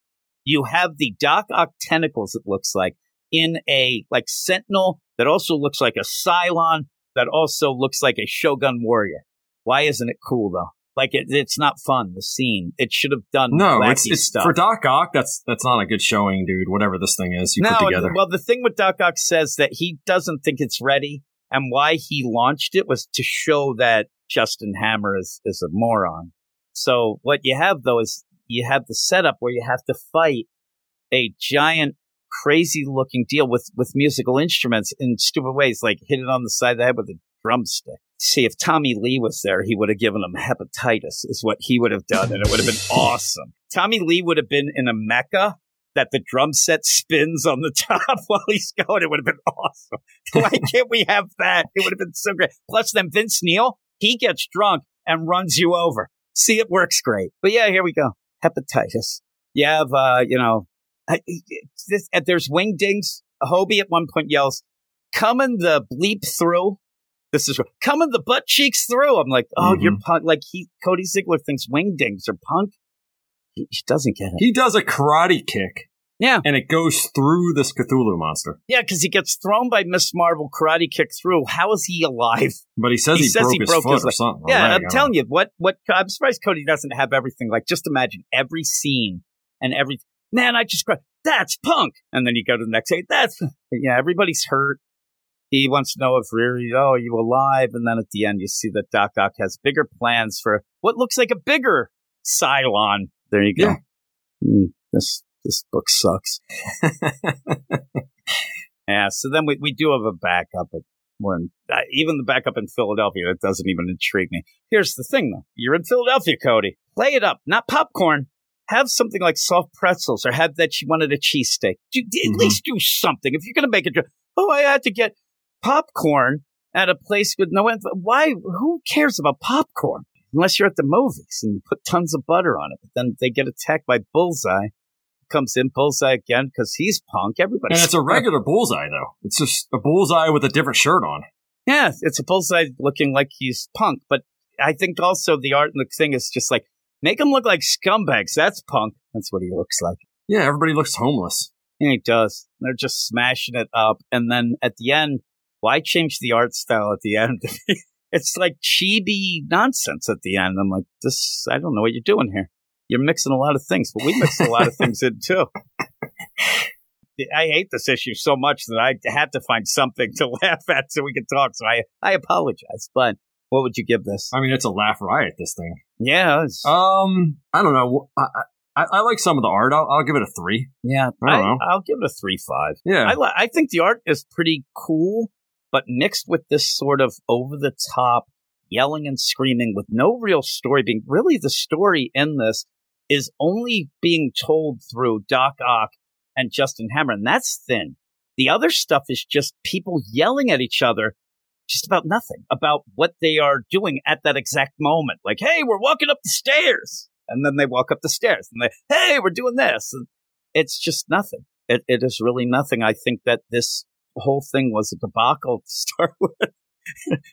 You have the Doc Ock tentacles, it looks like, in a like sentinel that also looks like a Cylon that also looks like a Shogun warrior. Why isn't it cool, though? Like it, it's not fun. The scene it should have done. No, wacky it's, it's stuff. For Doc Ock. That's that's not a good showing, dude. Whatever this thing is, you no, put together. Well, the thing with Doc Ock says that he doesn't think it's ready, and why he launched it was to show that Justin Hammer is is a moron. So what you have though is you have the setup where you have to fight a giant, crazy looking deal with with musical instruments in stupid ways, like hit it on the side of the head with a drumstick. See, if Tommy Lee was there, he would have given him hepatitis, is what he would have done, and it would have been awesome. Tommy Lee would have been in a mecca that the drum set spins on the top while he's going. It would have been awesome. Why can't we have that? It would have been so great. Plus, then Vince Neil, he gets drunk and runs you over. See, it works great. But yeah, here we go. Hepatitis. You have, uh, you know, I, this, there's wingdings. Hobie at one point yells, "Coming the bleep through." This is coming the butt cheeks through. I'm like, oh, mm-hmm. You're punk. Like he, Cody Ziglar thinks wingdings are punk. He, he doesn't get it. He does a karate kick. Yeah. And it goes through this Cthulhu monster. Yeah, because he gets thrown by Miss Marvel, karate kick through. How is he alive? But he says he, he, says broke, he broke his foot his or something. Yeah, already, I'm telling know. you, what, what, I'm surprised Cody doesn't have everything. Like, just imagine every scene and every, man, I just cried. That's punk. And then you go to the next day. That's, yeah, everybody's hurt. He wants to know if Riri, oh, are you alive? And then at the end, you see that Doc Ock has bigger plans for what looks like a bigger Cylon. There you go. Yeah. Mm, this this book sucks. Yeah, so then we, we do have a backup. At, we're in, uh, even the backup in Philadelphia, that doesn't even intrigue me. Here's the thing, though. You're in Philadelphia, Cody. Play it up. Not popcorn. Have something like soft pretzels or have that she wanted a cheesesteak. At mm-hmm. least do something. If you're going to make a oh, I had to get popcorn at a place with no end. Why? Who cares about popcorn? Unless you're at the movies and you put tons of butter on it. But then they get attacked by Bullseye. Comes in Bullseye again because he's punk. Everybody. And it's a regular Bullseye, though. It's just a Bullseye with a different shirt on. Yeah, it's a Bullseye looking like he's punk. But I think also the art and the thing is just like, make him look like scumbags. That's punk. That's what he looks like. Yeah, everybody looks homeless. Yeah, he does. They're just smashing it up. And then at the end, why change the art style at the end? It's like chibi nonsense at the end. I'm like, this, I don't know what you're doing here. You're mixing a lot of things, but we mixed a lot of things in too. I hate this issue so much that I had to find something to laugh at so we could talk. So I, I apologize, but what would you give this? I mean, it's a laugh riot, this thing. Yeah. It's... Um, I don't know. I, I... I, I like some of the art. I'll, I'll give it a three. Yeah, I don't I, know. I'll give it a three five. Yeah, I, li- I think the art is pretty cool, but mixed with this sort of over the top yelling and screaming with no real story being really the story in this is only being told through Doc Ock and Justin Hammer, and that's thin. The other stuff is just people yelling at each other. Just about nothing about what they are doing at that exact moment. Like, hey, we're walking up the stairs. And then they walk up the stairs and they, hey, we're doing this. And it's just nothing. It, it is really nothing. I think that this whole thing was a debacle to start with.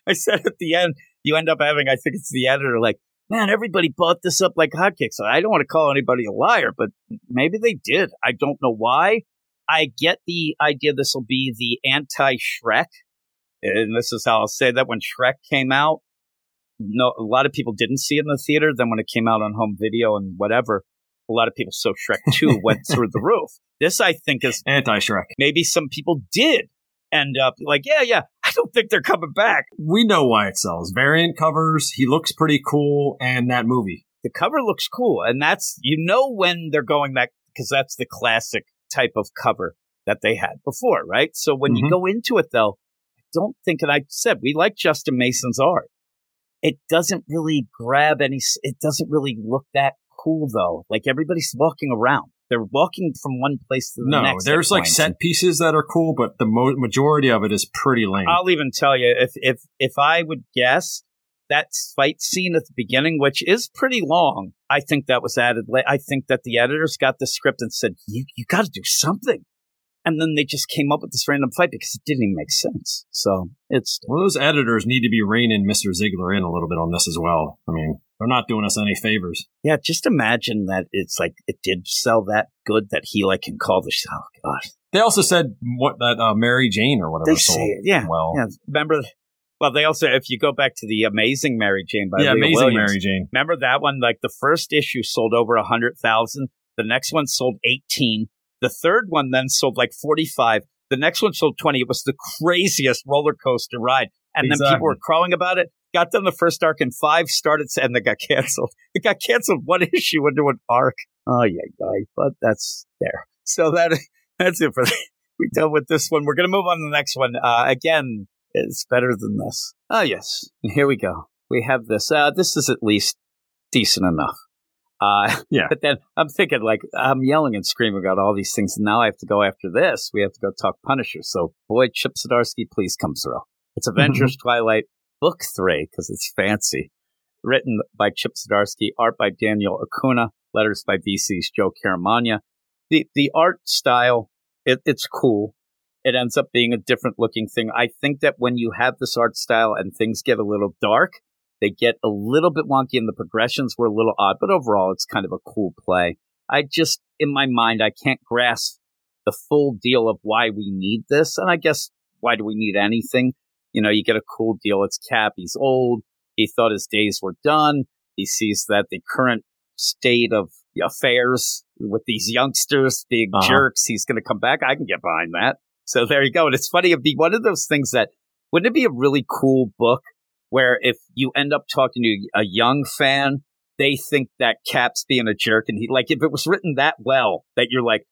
I said at the end, you end up having, I think it's the editor, like, man, everybody bought this up like hotcakes. I don't want to call anybody a liar, but maybe they did. I don't know why. I get the idea this will be the anti-Shrek. And this is how I'll say that when Shrek came out, no, a lot of people didn't see it in the theater. Then when it came out on home video and whatever, a lot of people, so Shrek two went through the roof. This, I think, is anti-Shrek. Maybe some people did end up like, yeah, yeah, I don't think they're coming back. We know why it sells. Variant covers, he looks pretty cool, and that movie. The cover looks cool, and that's, you know when they're going back, because that's the classic type of cover that they had before, right? So when mm-hmm. you go into it, though, I don't think, and I said, we like Justin Mason's art. It doesn't really grab any, it doesn't really look that cool, though. Like, everybody's walking around. They're walking from one place to the no, next. No, there's, like, set and pieces that are cool, but the mo- majority of it is pretty lame. I'll even tell you, if, if, if I would guess, that fight scene at the beginning, which is pretty long, I think that was added late. I think that the editors got the script and said, you, you got to do something. And then they just came up with this random fight because it didn't even make sense. So it's... Well, those editors need to be reining Mister Ziglar in a little bit on this as well. I mean, they're not doing us any favors. Yeah, just imagine that it's like, it did sell that good that he like can call the... Oh, God. They also said what that uh, Mary Jane or whatever. They sold say it, yeah. Well, yeah. Remember, Well, they also, if you go back to the Amazing Mary Jane by yeah, Leah Amazing Williams, Mary Jane. Remember that one? Like the first issue sold over a hundred thousand. The next one sold eighteen. The third one then sold like forty-five. The next one sold twenty. It was the craziest roller coaster ride, and exactly. then people were crowing about it. Got done the first arc in five, started, and they got canceled. It got canceled one issue into an arc. Oh yeah, yeah, but that's there. So that that's it for that. We dealt with this one. We're gonna move on to the next one. Uh, again, it's better than this. Oh yes, and here we go. We have this. Uh, this is at least decent enough. Uh, yeah. But then I'm thinking, like, I'm yelling and screaming about all these things, and now I have to go after this. We have to go talk Punisher. So, boy, Chip Zdarsky, please come through. It's Avengers mm-hmm. Twilight Book three, because it's fancy. Written by Chip Zdarsky, art by Daniel Acuna, letters by V C's Joe Caramagna. The the art style, it, it's cool. It ends up being a different looking thing. I think that when you have this art style and things get a little dark, they get a little bit wonky and the progressions were a little odd, but overall, it's kind of a cool play. I just, in my mind, I can't grasp the full deal of why we need this. And I guess, why do we need anything? You know, you get a cool deal. It's Cap. He's old. He thought his days were done. He sees that the current state of affairs with these youngsters, big uh-huh. jerks, he's going to come back. I can get behind that. So there you go. And it's funny. It'd be one of those things that, wouldn't it be a really cool book where if you end up talking to a young fan, they think that Cap's being a jerk. And he, like, if it was written that well, that you're like,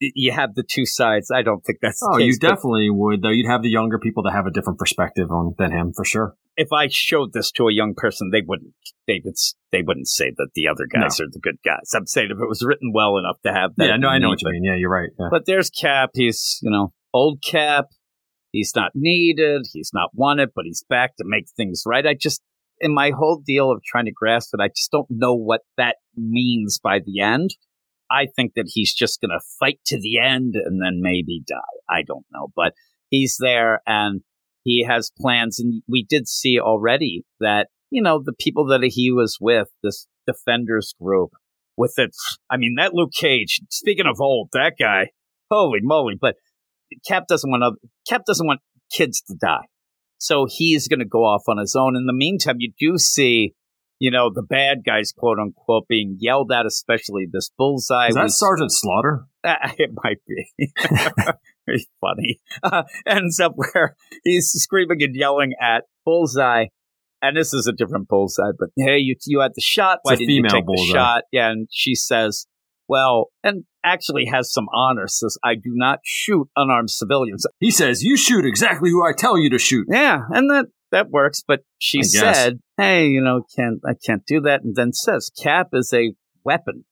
you have the two sides. I don't think that's the oh, case. Oh, you definitely would, though. You'd have the younger people that have a different perspective on than him, for sure. If I showed this to a young person, they wouldn't They would, They wouldn't say that the other guys no. are the good guys. I'm saying if it was written well enough to have that. Yeah, no, I know what you mean. Yeah, you're right. Yeah. But there's Cap. He's, you know, old Cap. He's not needed, he's not wanted, but he's back to make things right. I just, in my whole deal of trying to grasp it, I just don't know what that means by the end. I think that he's just going to fight to the end and then maybe die. I don't know, but he's there and he has plans. And we did see already that, you know, the people that he was with, this Defenders group with it. I mean, that Luke Cage, speaking of old, that guy, holy moly, but Cap doesn't want other, Cap doesn't want kids to die, so he's going to go off on his own. In the meantime, you do see, you know, the bad guys, quote unquote, being yelled at, especially this Bullseye. Is that was, Sergeant Slaughter? Uh, it might be. It's funny. Uh, ends up where he's screaming and yelling at Bullseye, and this is a different Bullseye. But hey, you you had the shot. Why didn't you take Bullseye. the shot? Yeah, and she says, well, and actually has some honor, says, I do not shoot unarmed civilians. He says, you shoot exactly who I tell you to shoot. Yeah, and that, that works, but she I said, guess. hey, you know, can't I can't do that, and then says, Cap is a weapon.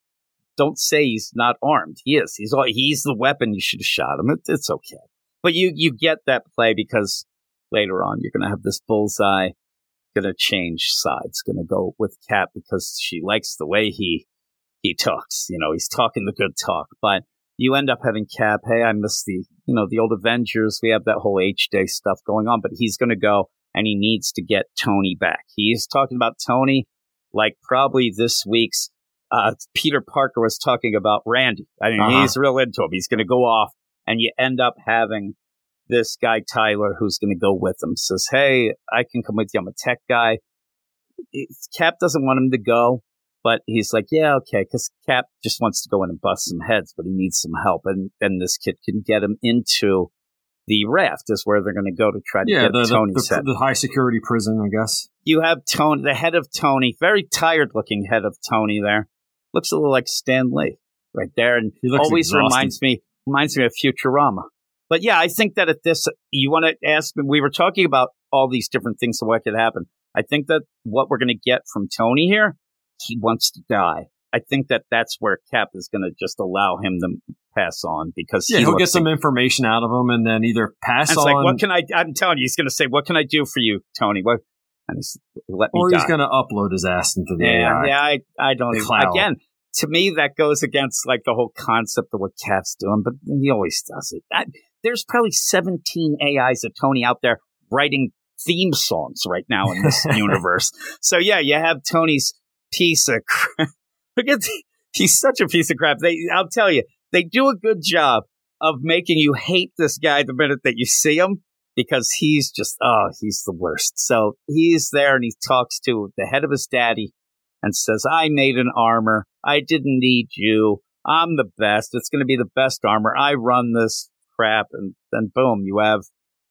Don't say he's not armed. He is. He's all, he's the weapon. You should have shot him. It, it's okay. But you, you get that play because later on you're going to have this Bullseye going to change sides, going to go with Cap because she likes the way he He talks, you know, he's talking the good talk, but you end up having Cap. Hey, I miss the, you know, the old Avengers. We have that whole H-Day stuff going on, but he's going to go and he needs to get Tony back. He is talking about Tony like probably this week's uh, Peter Parker was talking about Randy. I mean, uh-huh. he's real into him. He's going to go off and you end up having this guy, Tyler, who's going to go with him, says, hey, I can come with you. I'm a tech guy. It's, Cap doesn't want him to go. But he's like, yeah, okay, because Cap just wants to go in and bust some heads, but he needs some help. And then this kid can get him into the raft is where they're going to go to try to yeah, get the, Tony's the, head. The high security prison, I guess. You have Tony, the head of Tony, very tired-looking head of Tony there. Looks a little like Stan Lee right there. And always exhausted. reminds me reminds me of Futurama. But yeah, I think that at this, you want to ask me, we were talking about all these different things of what could happen. I think that what we're going to get from Tony here, he wants to die. I think that that's where Cap is going to just allow him to pass on because yeah, he he'll get some like, information out of him and then either pass and it's on. Like, what can I? I'm telling you, he's going to say, "What can I do for you, Tony?" What? And he's let me. Or die. He's going to upload his ass into the yeah, A I. Yeah, I, I don't. Cloud. Again, to me, that goes against like the whole concept of what Cap's doing, but he always does it. I, there's probably seventeen A Is of Tony out there writing theme songs right now in this universe. So yeah, you have Tony's. Piece of crap. He's such a piece of crap. They, I'll tell you, they do a good job of making you hate this guy the minute that you see him. because he's just, oh, he's the worst. So he's there and he talks to the head of his daddy and says, I made an armor. I didn't need you. I'm the best. It's going to be the best armor. I run this crap. And then boom, you have,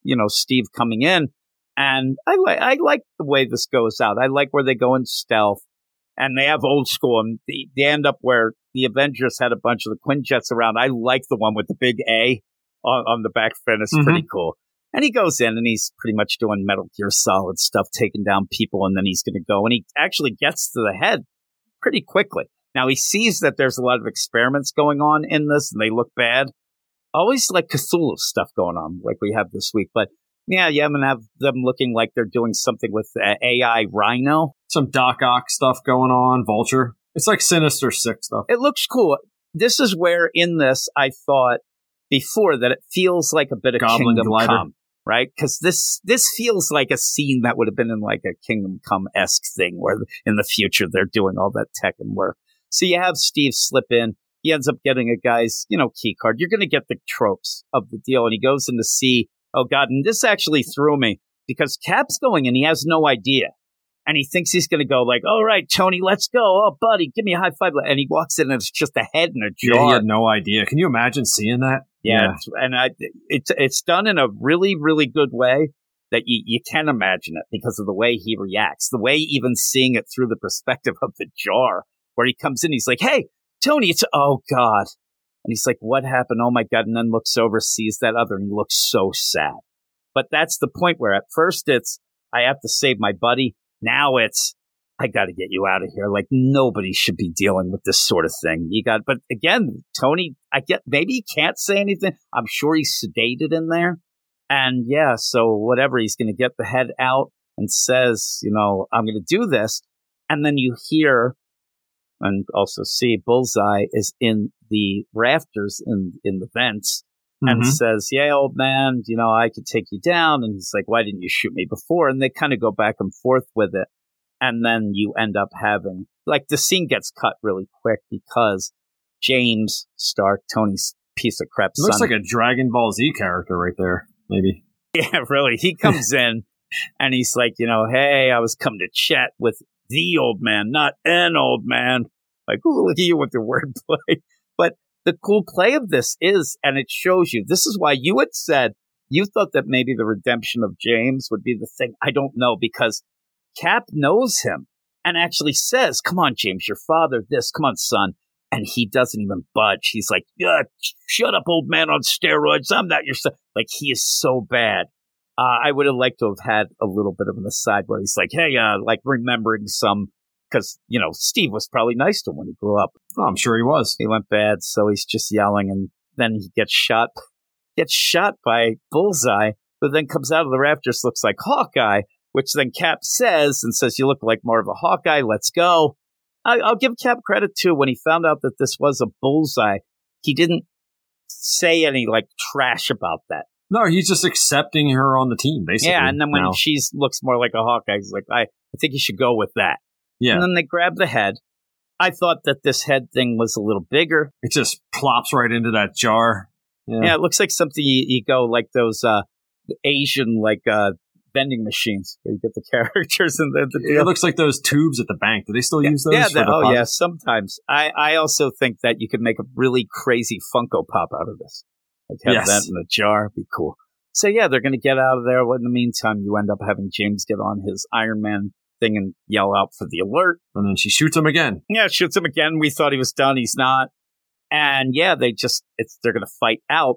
you know, Steve coming in. And I like, I like the way this goes out. I like where they go in stealth, and they have old school, and they, they end up where the Avengers had a bunch of the Quinjets around. I like the one with the big A on, on the back fin. It's mm-hmm. pretty cool. And he goes in and he's pretty much doing Metal Gear Solid stuff, taking down people. And then he's going to go, and he actually gets to the head pretty quickly. Now he sees that there's a lot of experiments going on in this, and they look bad. Always like Cthulhu stuff going on, like we have this week, but. Yeah, yeah, I'm going to have them looking like they're doing something with uh, A I Rhino. Some Doc Ock stuff going on, Vulture. It's like Sinister Six stuff. It looks cool. This is where, in this, I thought before that it feels like a bit of Goblin Kingdom Glider. Come, right? Because this, this feels like a scene that would have been in like a Kingdom Come-esque thing where in the future they're doing all that tech and work. So you have Steve slip in. He ends up getting a guy's, you know, key card. You're going to get the tropes of the deal. And he goes in to see... Oh, God, and this actually threw me because Cap's going and he has no idea. And he thinks he's going to go like, all right, Tony, let's go. Oh, buddy, give me a high five. And he walks in and it's just a head in a jar. Yeah, he had no idea. Can you imagine seeing that? Yeah. yeah. It's, and I, it's it's done in a really, really good way that you, you can imagine it because of the way he reacts, the way even seeing it through the perspective of the jar where he comes in. He's like, hey, Tony, it's, oh, God. And he's like, what happened? Oh, my God. And then looks over, sees that other, and he looks so sad. But that's the point where at first it's, I have to save my buddy. Now it's, I got to get you out of here. Like, nobody should be dealing with this sort of thing. You got, but again, Tony, I get, maybe he can't say anything. I'm sure he's sedated in there. And yeah, so whatever, he's going to get the head out and says, you know, I'm going to do this. And then you hear and also see Bullseye is in the rafters in, in the vents and mm-hmm. says, yeah, old man, you know, I could take you down. And he's like, why didn't you shoot me before? And they kind of go back and forth with it. And then you end up having, like, the scene gets cut really quick because James Stark, Tony's piece of crap. It looks son, like a Dragon Ball Z character right there, maybe. Yeah, really. He comes in and he's like, you know, hey, I was coming to chat with the old man, not an old man. Like, ooh, look at you with the wordplay. But the cool play of this is, and it shows you, this is why you had said you thought that maybe the redemption of James would be the thing. I don't know, because Cap knows him and actually says, come on, James, your father, this, come on, son. And he doesn't even budge. He's like, yeah, shut up, old man on steroids. I'm not your son. Like, he is so bad. Uh, I would have liked to have had a little bit of an aside where he's like, hey, uh, like remembering some, because, you know, Steve was probably nice to him when he grew up. Oh, I'm sure he was. He went bad, so he's just yelling, and then he gets shot, gets shot by Bullseye, but then comes out of the rafters, looks like Hawkeye, which then Cap says, and says, you look like more of a Hawkeye, let's go. I, I'll give Cap credit, too, when he found out that this was a Bullseye, he didn't say any, like, trash about that. No, he's just accepting her on the team, basically. Yeah, and then when she looks more like a Hawkeye, he's like, I, I think you should go with that. Yeah. And then they grab the head. I thought that this head thing was a little bigger. It just plops right into that jar. Yeah, yeah, it looks like something you, you go, like those uh, Asian, like, uh, vending machines where you get the characters and the, the deal. It looks like those tubes at the bank. Do they still yeah, use those? Yeah, for the, the oh, yeah, sometimes. I, I also think that you could make a really crazy Funko Pop out of this. Like, have yes. that in a jar. It'd be cool. So, yeah, they're going to get out of there. Well, in the meantime, you end up having James get on his Iron Man thing and yell out for the alert. And then she shoots him again. Yeah, shoots him again. We thought he was done. He's not. And, yeah, they just, it's they're going to fight out.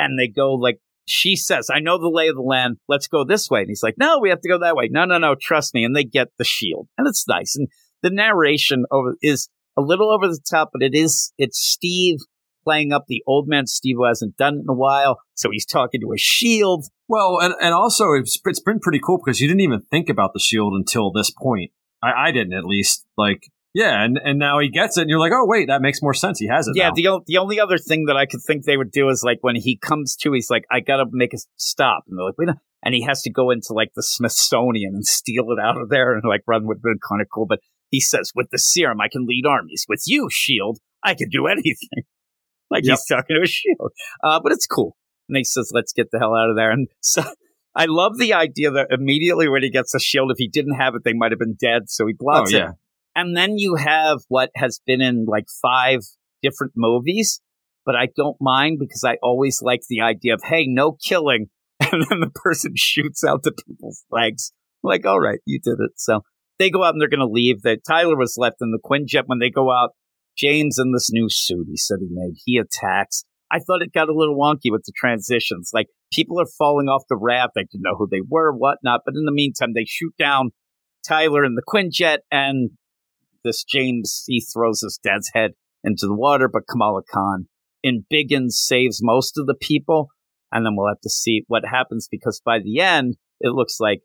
And they go, like, she says, I know the lay of the land. Let's go this way. And he's like, no, we have to go that way. No, no, no, trust me. And they get the shield. And it's nice. And the narration over is a little over the top, but it is, it's Steve playing up the old man Steve who hasn't done it in a while, so he's talking to a shield. Well, and, and also, it's, it's been pretty cool because you didn't even think about the shield until this point. I, I didn't, at least. Like, yeah, and, and now he gets it, and you're like, oh, wait, that makes more sense. He has it yeah, now. Yeah, the, the only other thing that I could think they would do is, like, when he comes to, he's like, I gotta make a stop. And they're like, wait a And he has to go into, like, the Smithsonian and steal it out of there and, like, run with it. Kind of cool. But he says, with the serum, I can lead armies. With you, shield, I can do anything. Like, yep. He's talking to a shield. Uh, but it's cool. And he says, let's get the hell out of there. And so I love the idea that immediately when he gets the shield, if he didn't have it, they might have been dead. So he blocks oh, yeah. it. And then you have what has been in like five different movies, but I don't mind because I always like the idea of, hey, no killing. And then the person shoots out the people's legs. I'm like, all right, you did it. So they go out and they're going to leave. That Tyler was left in the Quinjet when they go out. James in this new suit he said he made, he attacks. I thought it got a little wonky with the transitions. Like, people are falling off the raft. I didn't know who they were, whatnot. But in the meantime, they shoot down Tyler in the Quinjet, and this James, he throws his dad's head into the water. But Kamala Khan in Biggins saves most of the people. And then we'll have to see what happens, because by the end, it looks like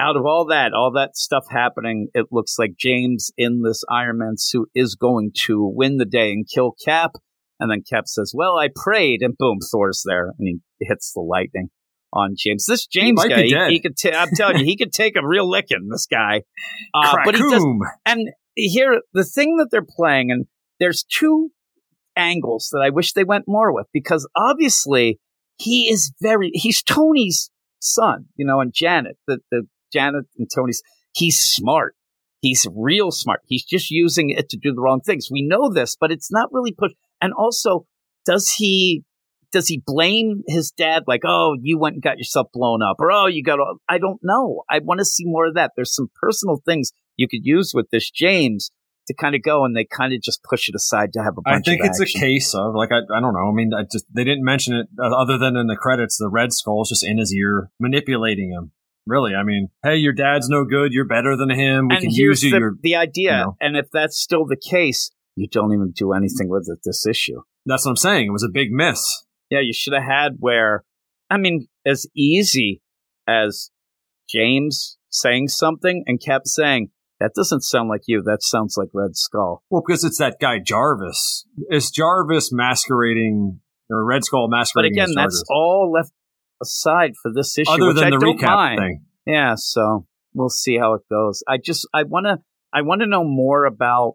out of all that, all that stuff happening, it looks like James in this Iron Man suit is going to win the day and kill Cap. And then Cap says, well, I prayed, and boom, Thor's there, and he hits the lightning on James. This James he guy, he, he could t- I'm telling you, he could take a real licking, this guy. Uh, but he does, and here, the thing that they're playing, and there's two angles that I wish they went more with, because obviously he is very, he's Tony's son, you know, and Janet, the, the Janet and Tony's, he's smart. He's real smart. He's just using it to do the wrong things. We know this, but it's not really pushed. And also, does he does he blame his dad? Like, oh, you went and got yourself blown up, or oh, you got. All, I don't know. I want to see more of that. There's some personal things you could use with this James to kind of go, and they kind of just push it aside to have a bunch of I think of it's action. A case of like I, I don't know. I mean, I just they didn't mention it other than in the credits. The Red Skull's just in his ear, manipulating him. Really, I mean, hey, your dad's no good. You're better than him. We and can here's use you. The, you're, the idea, you know. And if that's still the case, you don't even do anything with it this issue. That's what I'm saying. It was a big miss. Yeah, you should have had where, I mean, as easy as James saying something and Cap saying, that doesn't sound like you. That sounds like Red Skull. Well, because it's that guy Jarvis. It's Jarvis masquerading, or Red Skull masquerading. But again, that's all left aside for this issue, other which than I the don't recap mind. Thing. Yeah, so we'll see how it goes. I just, I want to, I want to know more about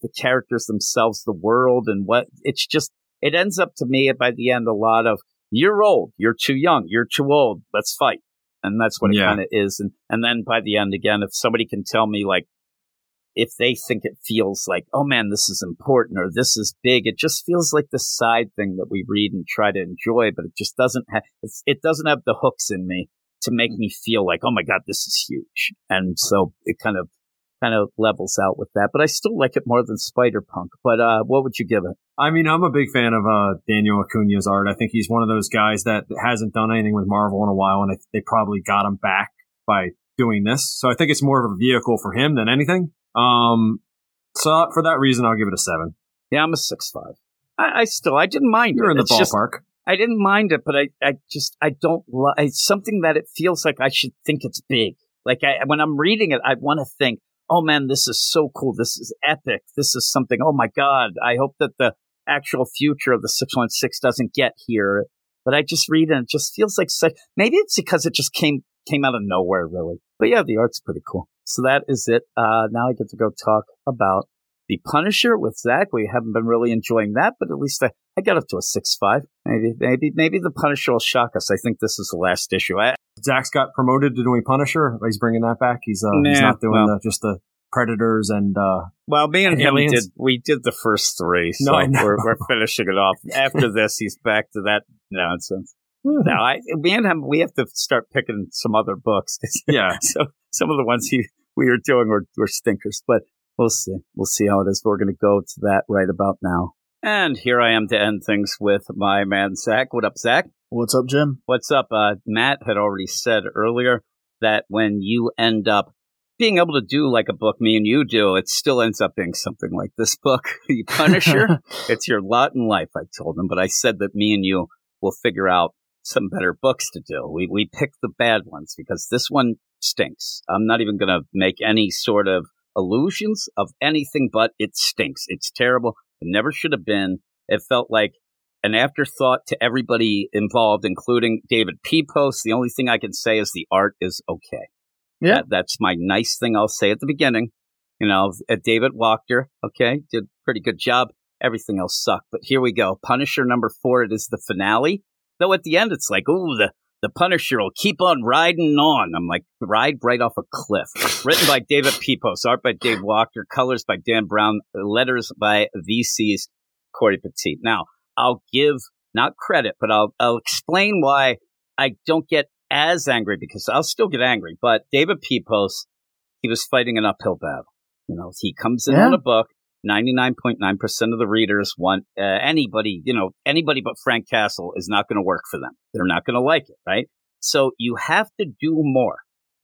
the characters themselves, the world, and what it's just, it ends up to me by the end a lot of you're old, you're too young, you're too old, let's fight. And that's what it yeah. kind of is. And, and then by the end, again, if somebody can tell me, like, if they think it feels like, oh man, this is important or this is big, it just feels like the side thing that we read and try to enjoy, but it just doesn't have, it's, it doesn't have the hooks in me to make me feel like, oh my God, this is huge. And so it kind of, kind of levels out with that, but I still like it more than Spider-Punk. But uh, what would you give it? I mean, I'm a big fan of uh, Daniel Acuna's art. I think he's one of those guys that hasn't done anything with Marvel in a while, and I th- they probably got him back by doing this. So I think it's more of a vehicle for him than anything. Um, so for that reason, I'll give it a seven. Yeah, I'm a six five. I, I still, I didn't mind. You're it. in the it's ballpark. Just, I didn't mind it, but I, I just, I don't like it's something that it feels like I should think it's big. Like I, when I'm reading it, I want to think, oh man, this is so cool. This is epic. This is something. Oh my God. I hope that the actual future of the six one six doesn't get here. But I just read it and it just feels like such, maybe it's because it just came, came out of nowhere really. But yeah, the art's pretty cool. So that is it. Uh, now I get to go talk about The Punisher with Zach. We haven't been really enjoying that, but at least I, I got up to a six five. Maybe, maybe, maybe The Punisher will shock us. I think this is the last issue. I, Zach's got promoted to doing Punisher. He's bringing that back. He's uh, nah, he's not doing well, the, just the Predators and uh, well, me and aliens. him did we did the first three. So no, I know. We're, we're finishing it off. After this, he's back to that nonsense. No, I, me and him, we have to start picking some other books. Yeah. So some of the ones he we were doing were, were stinkers, but we'll see. We'll see how it is. We're going to go to that right about now. And here I am to end things with my man, Zach. What up, Zach? What's up, Jim? What's up? Uh, Matt had already said earlier that when you end up being able to do like a book me and you do, it still ends up being something like this book, The Punisher. It's your lot in life, I told him. But I said that me and you will figure out some better books to do. We we pick the bad ones because this one stinks. I'm not even going to make any sort of illusions of anything, but it stinks. It's terrible. It never should have been. It felt like an afterthought to everybody involved, including David Pepose. The only thing I can say is the art is okay. Yeah, that, that's my nice thing I'll say at the beginning. You know, David Wachter, okay, did a pretty good job. Everything else sucked. But here we go. Punisher number four. It is the finale. Though at the end, it's like, ooh, the, The Punisher will keep on riding on. I'm like, ride right off a cliff. Written by David Pepose, art by Dave Wachter, colors by Dan Brown, letters by V C's Corey Petit. Now, I'll give, not credit, but I'll, I'll explain why I don't get as angry, because I'll still get angry. But David Pepose, he was fighting an uphill battle. You know, he comes in yeah. on a book. ninety-nine point nine percent of the readers want uh, anybody, you know, anybody but Frank Castle is not going to work for them. They're not going to like it, right? So you have to do more.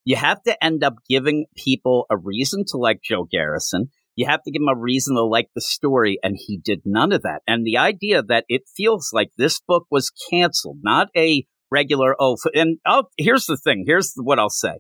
You have to end up giving people a reason to like Joe Garrison. You have to give them a reason to like the story, and he did none of that. And the idea that it feels like this book was canceled, not a regular, oh, and oh, here's the thing. Here's what I'll say.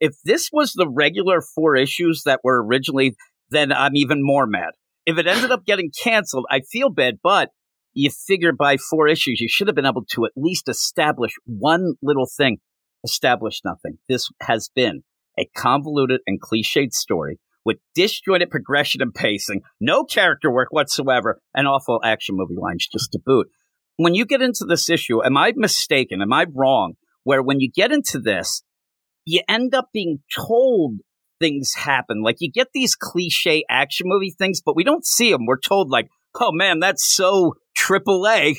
If this was the regular four issues that were originally, then I'm even more mad. If it ended up getting canceled, I feel bad, but you figure by four issues, you should have been able to at least establish one little thing. Establish nothing. This has been a convoluted and cliched story with disjointed progression and pacing, no character work whatsoever, and awful action movie lines just to boot. When you get into this issue, am I mistaken? Am I wrong? Where when you get into this, you end up being told things happen. Like, you get these cliche action movie things, but we don't see them. We're told, like, oh man, that's so triple A,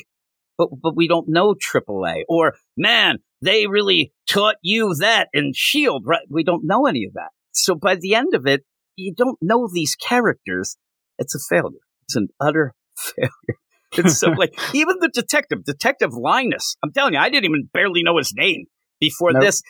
but but we don't know triple A. Or, man, they really taught you that in S H I E L D, right? We don't know any of that. So by the end of it, you don't know these characters. It's a failure. It's an utter failure. It's so like, even the detective, Detective Linus, I'm telling you, I didn't even barely know his name before nope. this.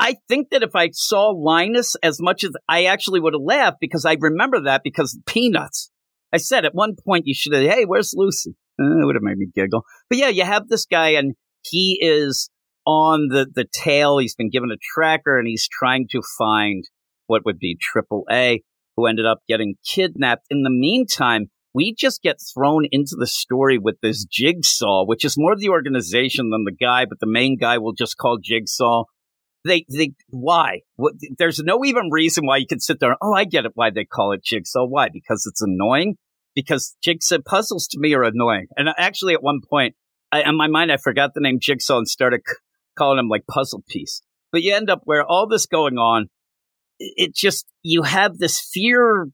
I think that if I saw Linus as much as I actually would have laughed, because I remember that because Peanuts. I said at one point, you should have, hey, where's Lucy? Uh, it would have made me giggle. But yeah, you have this guy and he is on the, the tail. He's been given a tracker and he's trying to find what would be Triple A, who ended up getting kidnapped. In the meantime, we just get thrown into the story with this Jigsaw, which is more the organization than the guy, but the main guy will just call Jigsaw. They, they, why? What, there's no even reason why you can sit there. Oh, I get it. Why they call it Jigsaw? Why? Because it's annoying. Because Jigsaw puzzles to me are annoying. And actually, at one point, I, in my mind, I forgot the name Jigsaw and started c- calling him like puzzle piece. But you end up where all this going on. It just, you have this fear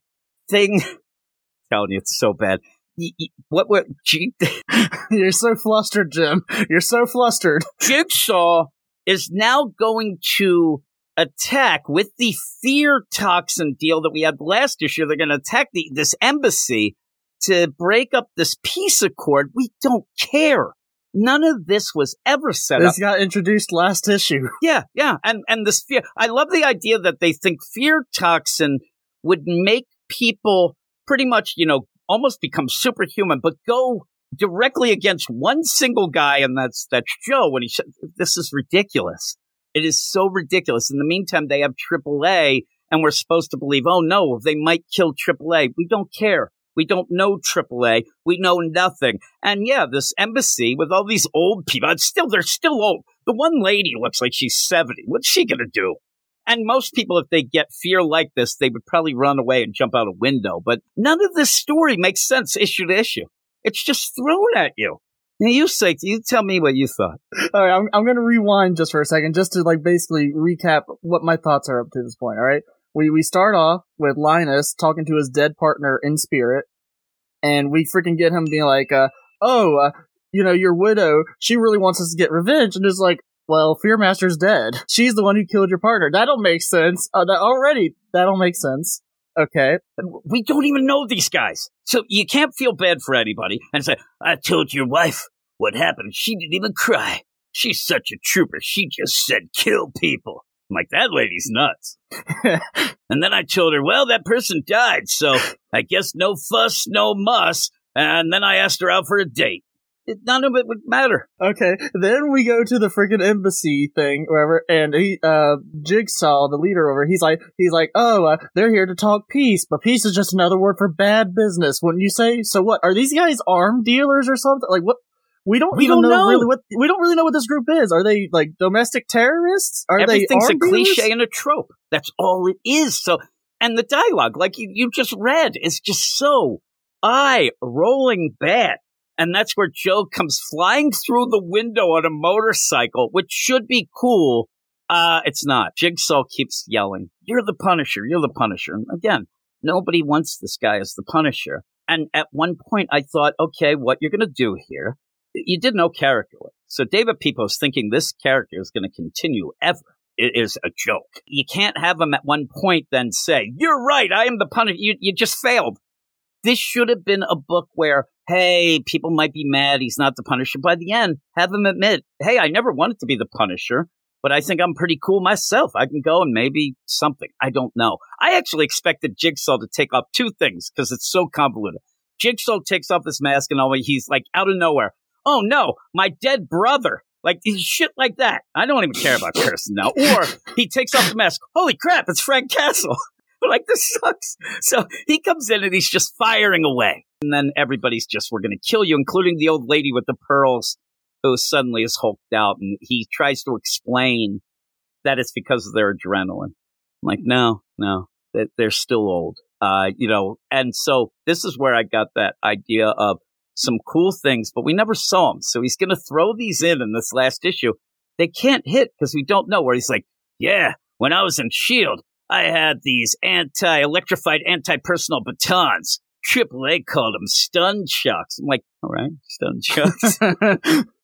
thing. I'm telling you, it's so bad. Y- y- what? What? G- You're so flustered, Jim. You're so flustered. Jigsaw is now going to attack with the fear toxin deal that we had last issue. They're going to attack the, this embassy to break up this peace accord. We don't care. None of this was ever set this up. This got introduced last issue. Yeah, yeah. And and this fear. I love the idea that they think fear toxin would make people pretty much, you know, almost become superhuman, but go directly against one single guy, and that's that's Joe. When he sh- this is ridiculous. It is so ridiculous. In the meantime, they have triple A, and we're supposed to believe, oh no, they might kill triple A. We don't care. We don't know triple A. We know nothing. And yeah, this embassy with all these old people. It's still they're still old. The one lady looks like she's seventy. What's she gonna do? And most people, if they get fear like this, they would probably run away and jump out a window. But none of this story makes sense issue to issue. It's just thrown at you. Now you say, you tell me what you thought. All right, I'm, I'm going to rewind just for a second, just to like basically recap what my thoughts are up to this point. All right, we we start off with Linus talking to his dead partner in spirit, and we freaking get him being like, uh, "Oh, uh, you know, your widow, she really wants us to get revenge," and it's like, "Well, Fear Master's dead. She's the one who killed your partner. That don't make sense. Uh, that already that don't make sense." Okay. We don't even know these guys. So you can't feel bad for anybody and say, I told your wife what happened. She didn't even cry. She's such a trooper. She just said, kill people. I'm like, that lady's nuts. And then I told her, well, that person died. So I guess no fuss, no muss. And then I asked her out for a date. It, none of it would matter. Okay, then we go to the freaking embassy thing, whatever, and he, uh, Jigsaw, the leader over, he's like, he's like, oh, uh, they're here to talk peace, but peace is just another word for bad business, wouldn't you say? So what? Are these guys arm dealers or something? Like what? We don't. We don't know, know. Really what. We don't really know what this group is. Are they like domestic terrorists? Are Everything's they arm a cliche dealers? And a trope. That's all it is. So, and the dialogue, like you, you just read, is just so eye rolling bad. And that's where Joe comes flying through the window on a motorcycle, which should be cool. Uh, it's not. Jigsaw keeps yelling, "You're the Punisher. You're the Punisher." And again, nobody wants this guy as the Punisher. And at one point I thought, okay, what you're going to do here, you did no character. So David Pepose thinking this character is going to continue ever. It is a joke. You can't have him at one point then say, "You're right, I am the Punisher." You, you just failed. This should have been a book where, hey, people might be mad he's not the Punisher. By the end, have him admit, hey, I never wanted to be the Punisher, but I think I'm pretty cool myself. I can go and maybe something. I don't know. I actually expected Jigsaw to take off two things because it's so convoluted. Jigsaw takes off his mask and all, he's like out of nowhere, "Oh, no, my dead brother." Like, shit like that. I don't even care about Kirsten now. Or he takes off the mask. Holy crap, it's Frank Castle. Like, this sucks. So he comes in and he's just firing away. And then everybody's just, we're going to kill you, including the old lady with the pearls who suddenly is hulked out. And he tries to explain that it's because of their adrenaline. I'm like, no, no, they're still old. Uh, you know, and so this is where I got that idea of some cool things, but we never saw him. So he's going to throw these in in this last issue. They can't hit because we don't know, where he's like, yeah, when I was in S H I E L D, I had these anti-electrified, anti-personal batons. Triple A called them stun shocks. I'm like, all right, stun shocks. I'm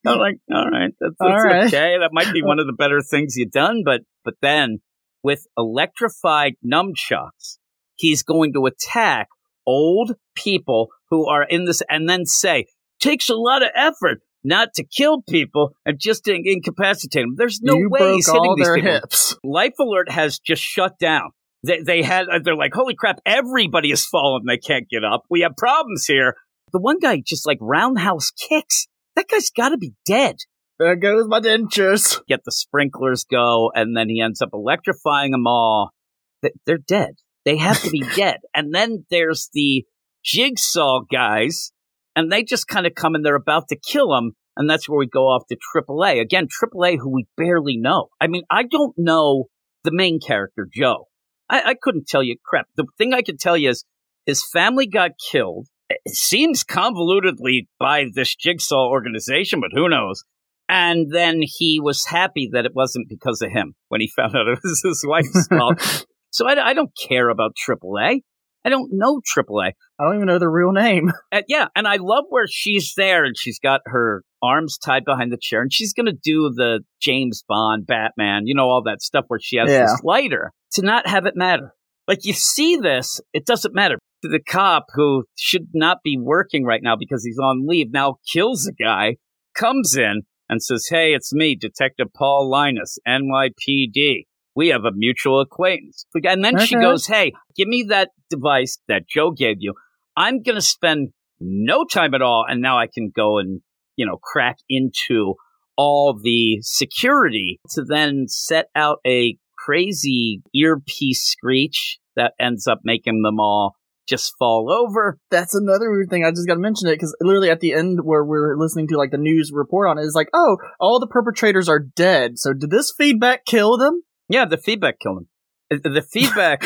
like, all right, that's, that's all right. Okay. That might be one of the better things you've done. But but then with electrified nunchucks, he's going to attack old people who are in this, and then say, takes a lot of effort not to kill people and just to incapacitate them. There's no you way he's hitting these people. Hips. Life Alert has just shut down. They, they had, they're like, holy crap, everybody is falling. They can't get up. We have problems here. The one guy just like roundhouse kicks. That guy's got to be dead. There goes my dentures. Get the sprinklers go, and then he ends up electrifying them all. They're dead. They have to be dead. And then there's the Jigsaw guys, and they just kind of come and they're about to kill him. And that's where we go off to Triple A. Again, Triple A, who we barely know. I mean, I don't know the main character, Joe. I, I couldn't tell you crap. The thing I could tell you is his family got killed. It seems convolutedly by this Jigsaw organization, but who knows? And then he was happy that it wasn't because of him when he found out it was his wife's fault. So I, I don't care about Triple A. I don't know Triple A. I don't even know their real name. And yeah, and I love where she's there, and she's got her arms tied behind the chair, and she's going to do the James Bond, Batman, you know, all that stuff where she has yeah. this lighter to not have it matter. Like, you see this, it doesn't matter. The cop who should not be working right now because he's on leave now kills a guy, comes in, and says, "Hey, it's me, Detective Paul Linus, N Y P D. We have a mutual acquaintance." And then okay. she goes, "Hey, give me that device that Joe gave you. I'm going to spend no time at all. And now I can go and, you know, crack into all the security," to then set out a crazy earpiece screech that ends up making them all just fall over. That's another weird thing. I just got to mention it because literally at the end where we're listening to like the news report on it, it's like, oh, all the perpetrators are dead. So did this feedback kill them? Yeah, the feedback killed him. The feedback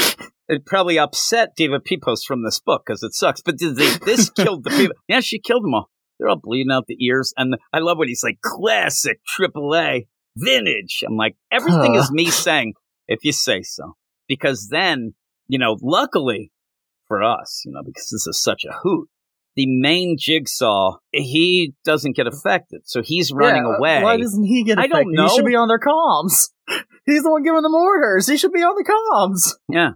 it probably upset David Pepose from this book because it sucks. But they, this killed the feedback. Yeah, she killed them all. They're all bleeding out the ears. And the, I love what he's like, classic triple A, vintage. I'm like, everything uh. is me saying, if you say so. Because then, you know, luckily for us, you know, because this is such a hoot, the main Jigsaw, he doesn't get affected. So he's running yeah, away. Why doesn't he get affected? I don't know. He should be on their comms. He's the one giving them orders. He should be on the comms. Yeah.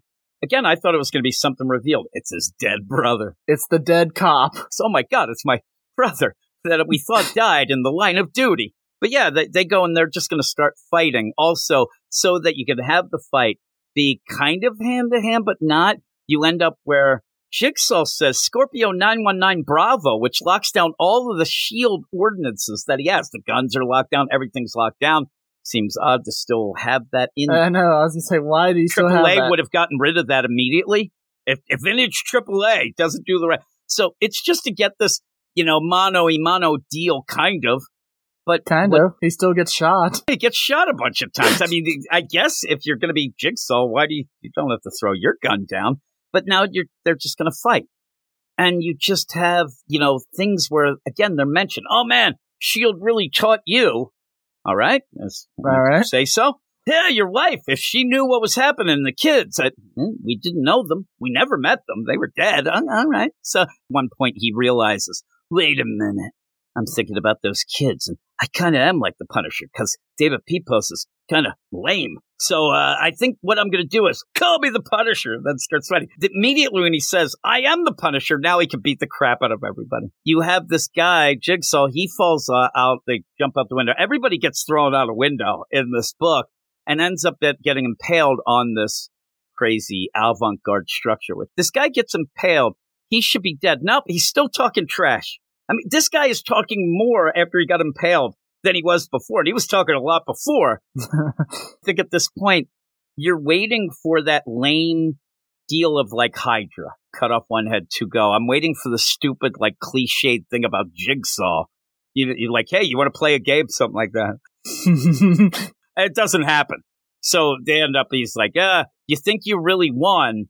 Again, I thought it was going to be something revealed. It's his dead brother. It's the dead cop. So, oh my God, it's my brother that we thought died in the line of duty. But yeah, they, they go and they're just going to start fighting also, so that you can have the fight be kind of hand to hand, but not. You end up where Jigsaw says Scorpio nine one nine Bravo, which locks down all of the S H I E L D ordinances that he has. The guns are locked down. Everything's locked down. Seems odd to still have that in. I know. I was going to say, why do you still have that? Triple A would have gotten rid of that immediately. If, if vintage Triple A doesn't do the right. So it's just to get this, you know, mano-a-mano deal, kind of. But kind what, of. He still gets shot. He gets shot a bunch of times. I mean, I guess if you're going to be Jigsaw, why do you, you don't have to throw your gun down? But now you're, they're just going to fight. And you just have, you know, things where, again, they're mentioned. Oh, man, S H I E L D really taught you. All right. That's, all right. Say so. Yeah, your wife, if she knew what was happening, the kids, I, we didn't know them. We never met them. They were dead. All right. So at one point he realizes, wait a minute. I'm thinking about those kids. And I kind of am like the Punisher because David Pepose is kind of lame. So uh, I think what I'm going to do is call me the Punisher. Then starts fighting. Immediately when he says, I am the Punisher, now he can beat the crap out of everybody. You have this guy, Jigsaw, he falls uh, out. They jump out the window. Everybody gets thrown out a window in this book. And ends up getting impaled on this crazy avant-garde structure. With this guy gets impaled, he should be dead. Nope, he's still talking trash. I mean, this guy is talking more after he got impaled than he was before. And he was talking a lot before. I think at this point, you're waiting for that lame deal of like Hydra. Cut off one head, two go. I'm waiting for the stupid, like cliched thing about Jigsaw. You, you're like, hey, you want to play a game? Something like that. It doesn't happen. So they end up, he's like, uh, you think you really won?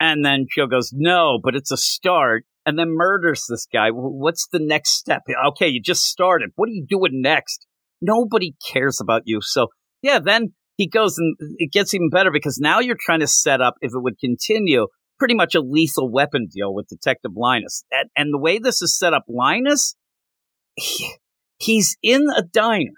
And then Joe goes, no, but it's a start. And then murders this guy. What's the next step? Okay, you just started. What are you doing next? Nobody cares about you. So, yeah, then he goes and it gets even better because now you're trying to set up, if it would continue, pretty much a Lethal Weapon deal with Detective Linus. And, and the way this is set up, Linus, he, he's in a diner.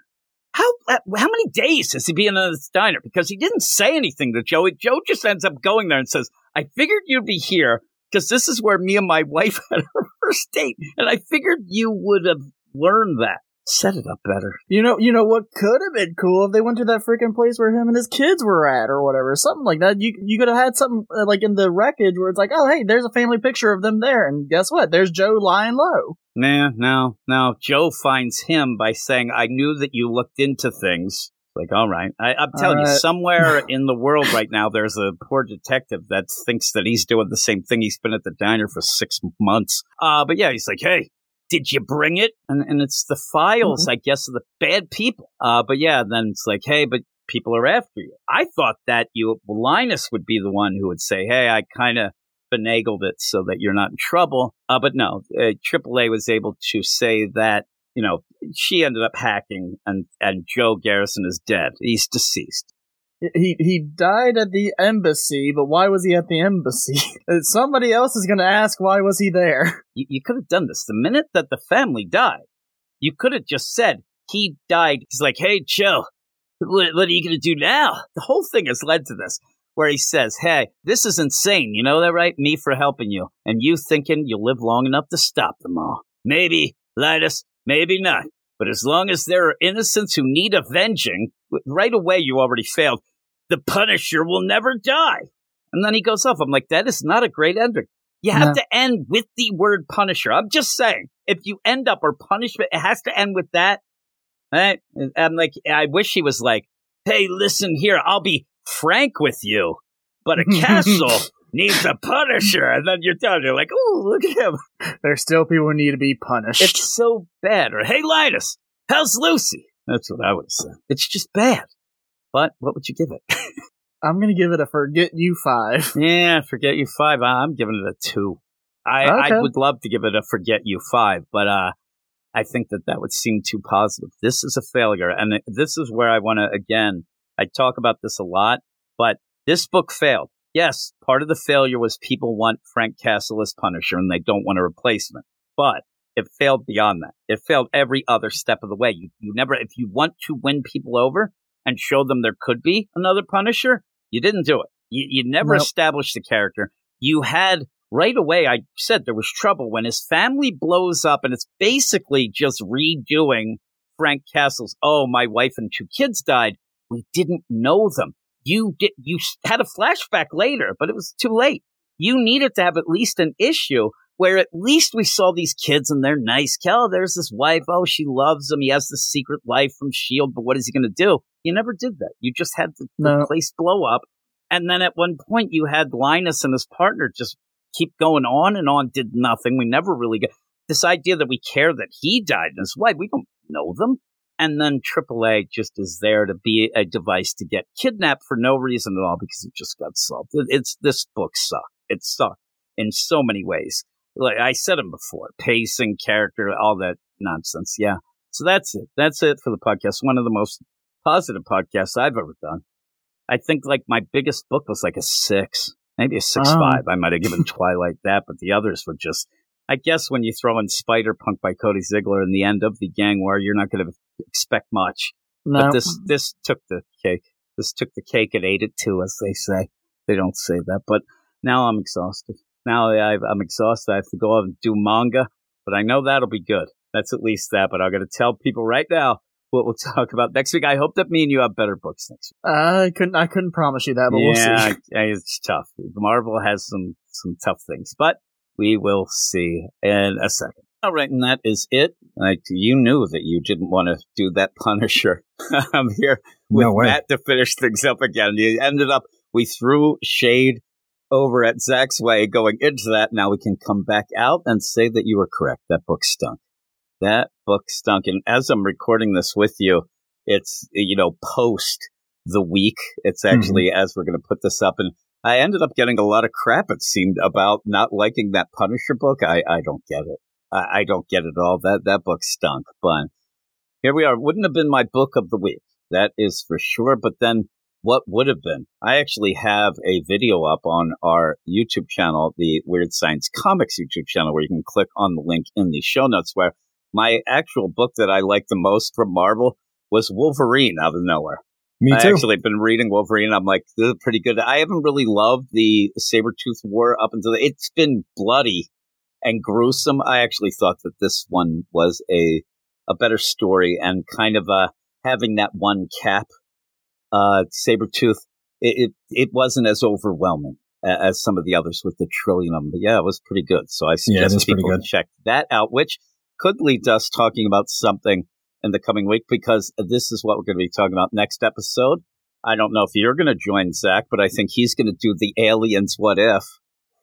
How how many days has he been in this diner? Because he didn't say anything to Joe. Joe just ends up going there and says, I figured you'd be here because this is where me and my wife had our first date. And I figured you would have learned that. Set it up better. You know, you know what could have been cool if they went to that freaking place where him and his kids were at or whatever. Something like that. You you could have had something uh, like in the wreckage where it's like, oh, hey, there's a family picture of them there. And guess what? There's Joe lying low. Nah, no, no. Joe finds him by saying, I knew that you looked into things. Like, all right. I, I'm telling right. you, somewhere in the world right now, there's a poor detective that thinks that he's doing the same thing. He's been at the diner for six months. Uh, but yeah, he's like, hey, did you bring it? And and it's the files, mm-hmm. I guess, of the bad people. Uh, but yeah, then it's like, hey, but people are after you. I thought that you, Linus would be the one who would say, hey, I kind of finagled it so that you're not in trouble. Uh, but no, uh, triple A was able to say that, you know, she ended up hacking and, and Joe Garrison is dead. He's deceased. He he died at the embassy, but why was he at the embassy? Somebody else is going to ask, why was he there? You, you could have done this. The minute that the family died, you could have just said, he died. He's like, hey, Joe, what, what are you going to do now? The whole thing has led to this, where he says, hey, this is insane. You know that, right? Me for helping you. And you thinking you'll live long enough to stop them all. Maybe, Linus, maybe not. But as long as there are innocents who need avenging, right away you already failed. The Punisher will never die. And then he goes off. I'm like, that is not a great ending. You have no. to end with the word Punisher. I'm just saying, if you end up or punishment, it has to end with that. Right? I'm like, I wish he was like, hey, listen here, I'll be frank with you, but a castle needs a Punisher. And then you're done. You're like, oh, look at him. There's still people who need to be punished. It's so bad. Or, hey, Linus, how's Lucy? That's what I would say. It's just bad. But what would you give it? I'm going to give it a forget you five. Yeah, forget you five. I'm giving it a two. I, okay. I would love to give it a forget you five, but uh, I think that that would seem too positive. This is a failure. And this is where I want to, again, I talk about this a lot, but this book failed. Yes, part of the failure was people want Frank Castle as Punisher and they don't want a replacement. But it failed beyond that. It failed every other step of the way. You, you never, if you want to win people over and show them there could be another Punisher, you didn't do it. You, you never nope. established the character. You had right away, I said there was trouble when his family blows up and it's basically just redoing Frank Castle's, oh, my wife and two kids died. We didn't know them. You did, you had a flashback later, but it was too late. You needed to have at least an issue where at least we saw these kids and they're nice. Kel, there's this wife. Oh, she loves him. He has this secret life from S H I E L D, but what is he going to do? You never did that. You just had the, the no. place blow up. And then at one point you had Linus and his partner just keep going on and on, did nothing. We never really got this idea that we care that he died and his wife. We don't know them. And then triple A just is there to be a device to get kidnapped for no reason at all because it just got solved. It's this book sucked. It sucked in so many ways. like I said them before, pacing, character, all that nonsense. Yeah. So that's it. That's it for the podcast. One of the most positive podcasts I've ever done. I think like my biggest book was like a six, maybe a six oh. five. I might have given Twilight that, but the others were just, I guess when you throw in Spider-Punk by Cody Ziglar and the end of the Gang War, you're not going to expect much. No. But this, this took the cake. This took the cake and ate it too, as they say. They don't say that, but now I'm exhausted. Now I've, I'm exhausted. I have to go out and do manga, but I know that'll be good. That's at least that, but I'm going to tell people right now what we'll talk about next week. I hope that me and you have better books next week. I couldn't I couldn't promise you that, but yeah, we'll see. Yeah, it's tough. Marvel has some, some tough things, but we will see in a second. All right, and that is it. Like, you knew that you didn't want to do that Punisher. I'm here with no Matt to finish things up again. You ended up, we threw shade over at Zach's way going into that. Now we can come back out and say that you were correct. That book stunk. That book stunk. And as I'm recording this with you, it's, you know, post the week. It's actually mm-hmm. as we're going to put this up. And I ended up getting a lot of crap, it seemed, about not liking that Punisher book. I, I don't get it. I, I don't get it at all. That, that book stunk. But here we are. Wouldn't have been my book of the week. That is for sure. But then what would have been? I actually have a video up on our YouTube channel, the Weird Science Comics YouTube channel, where you can click on the link in the show notes, where my actual book that I liked the most from Marvel was Wolverine out of nowhere. Me too. I actually been reading Wolverine. I'm like, this is pretty good. I haven't really loved the Sabretooth War up until the, it's been bloody and gruesome. I actually thought that this one was a a better story, and kind of uh, having that one cap, uh, Sabretooth, it, it it wasn't as overwhelming as some of the others with the trillion of them. But yeah, it was pretty good. So I suggest yeah, people check that out, which could lead us talking about something in the coming week, because this is what we're going to be talking about next episode. I don't know if you're going to join Zach, but I think he's going to do the aliens what if.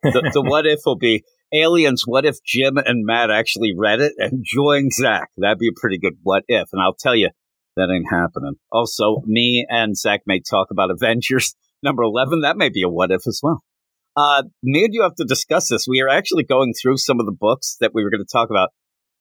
The, the what if will be, aliens, what if Jim and Matt actually read it and joined Zach? That'd be a pretty good what if. And I'll tell you, that ain't happening. Also, me and Zach may talk about Avengers number eleven. That may be a what if as well. Uh, me and you have to discuss this. We are actually going through some of the books that we were going to talk about.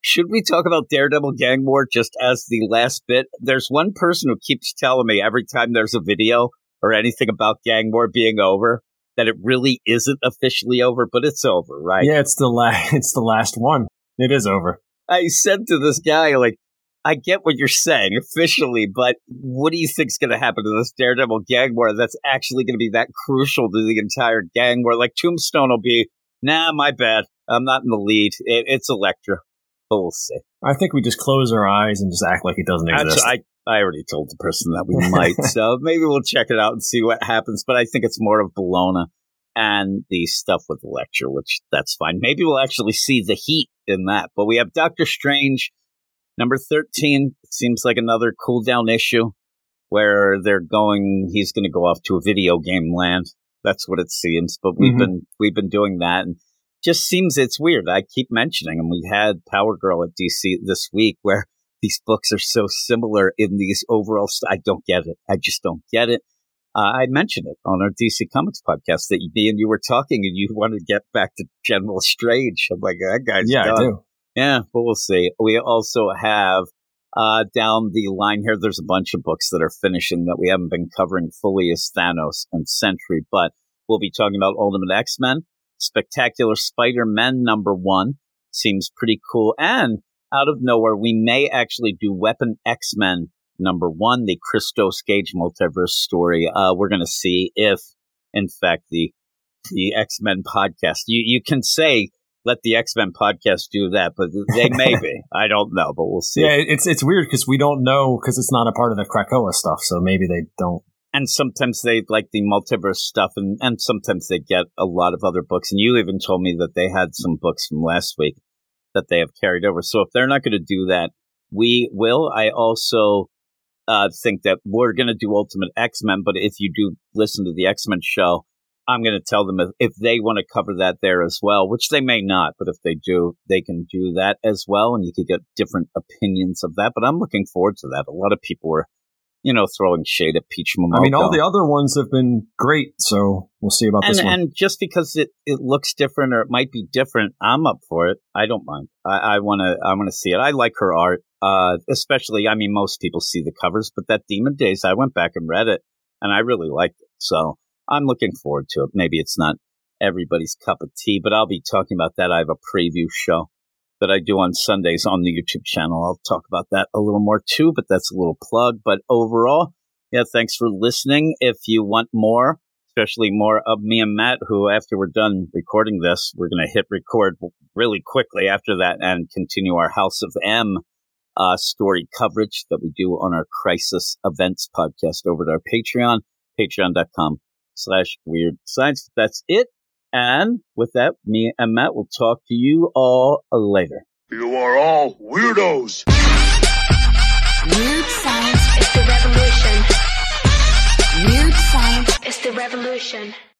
Should we talk about Daredevil Gang War just as the last bit? There's one person who keeps telling me every time there's a video or anything about Gang War being over, that it really isn't officially over, but it's over, right? Yeah, it's the last. It's the last one. It is over. I said to this guy, like, I get what you're saying officially, but what do you think's going to happen to this Daredevil Gang War that's actually going to be that crucial to the entire Gang War? Like, Tombstone will be, nah, my bad. I'm not in the lead. It, it's Elektra, but we'll see. I think we just close our eyes and just act like it doesn't exist. Actually, I- I already told the person that we might, so maybe we'll check it out and see what happens. But I think it's more of Bologna and the stuff with the lecture, which that's fine. Maybe we'll actually see the heat in that. But we have Doctor Strange, number thirteen. It seems like another cool-down issue where they're going, he's going to go off to a video game land. That's what it seems. But we've mm-hmm. been we've been doing that, and just seems it's weird. I keep mentioning, and we had Power Girl at D C this week where these books are so similar in these overall. St- I don't get it. I just don't get it. Uh, I mentioned it on our D C Comics podcast that me and you were talking and you wanted to get back to General Strange. I'm like, that guy's yeah, done. I do. Yeah, but we'll see. We also have uh, down the line here, there's a bunch of books that are finishing that we haven't been covering fully as Thanos and Sentry, but we'll be talking about Ultimate X-Men, Spectacular Spider-Man number one. Seems pretty cool. And out of nowhere, we may actually do Weapon X-Men number one, the Christos Gage multiverse story. Uh, we're going to see if, in fact, the the X-Men podcast. You you can say, let the X-Men podcast do that, but they may be. I don't know, but we'll see. Yeah, it's, it's weird because we don't know because it's not a part of the Krakoa stuff, so maybe they don't. And sometimes they like the multiverse stuff, and, and sometimes they get a lot of other books. And you even told me that they had some books from last week that they have carried over. So if they're not going to do that, we will. I also uh, think that we're going to do Ultimate X-Men, but if you do listen to the X-Men show, I'm going to tell them if, if they want to cover that there as well, which they may not, but if they do, they can do that as well, and you could get different opinions of that. But I'm looking forward to that. A lot of people were you know, throwing shade at Peach Momoko. I mean, all the other ones have been great, so we'll see about and, this one. And just because it, it looks different or it might be different, I'm up for it. I don't mind. I, I want to I wanna see it. I like her art, uh, especially, I mean, most people see the covers, but that Demon Days, I went back and read it, and I really liked it. So I'm looking forward to it. Maybe it's not everybody's cup of tea, but I'll be talking about that. I have a preview show that I do on Sundays on the YouTube channel. I'll talk about that a little more too, but that's a little plug. But overall, yeah, thanks for listening. If you want more, especially more of me and Matt, who after we're done recording this, we're going to hit record really quickly after that and continue our House of M uh, story coverage that we do on our Crisis Events podcast over to our Patreon, patreon.com slash weird science. That's it. And with that, me and Matt will talk to you all later. You are all weirdos. Weird science is the revolution. Weird science is the revolution.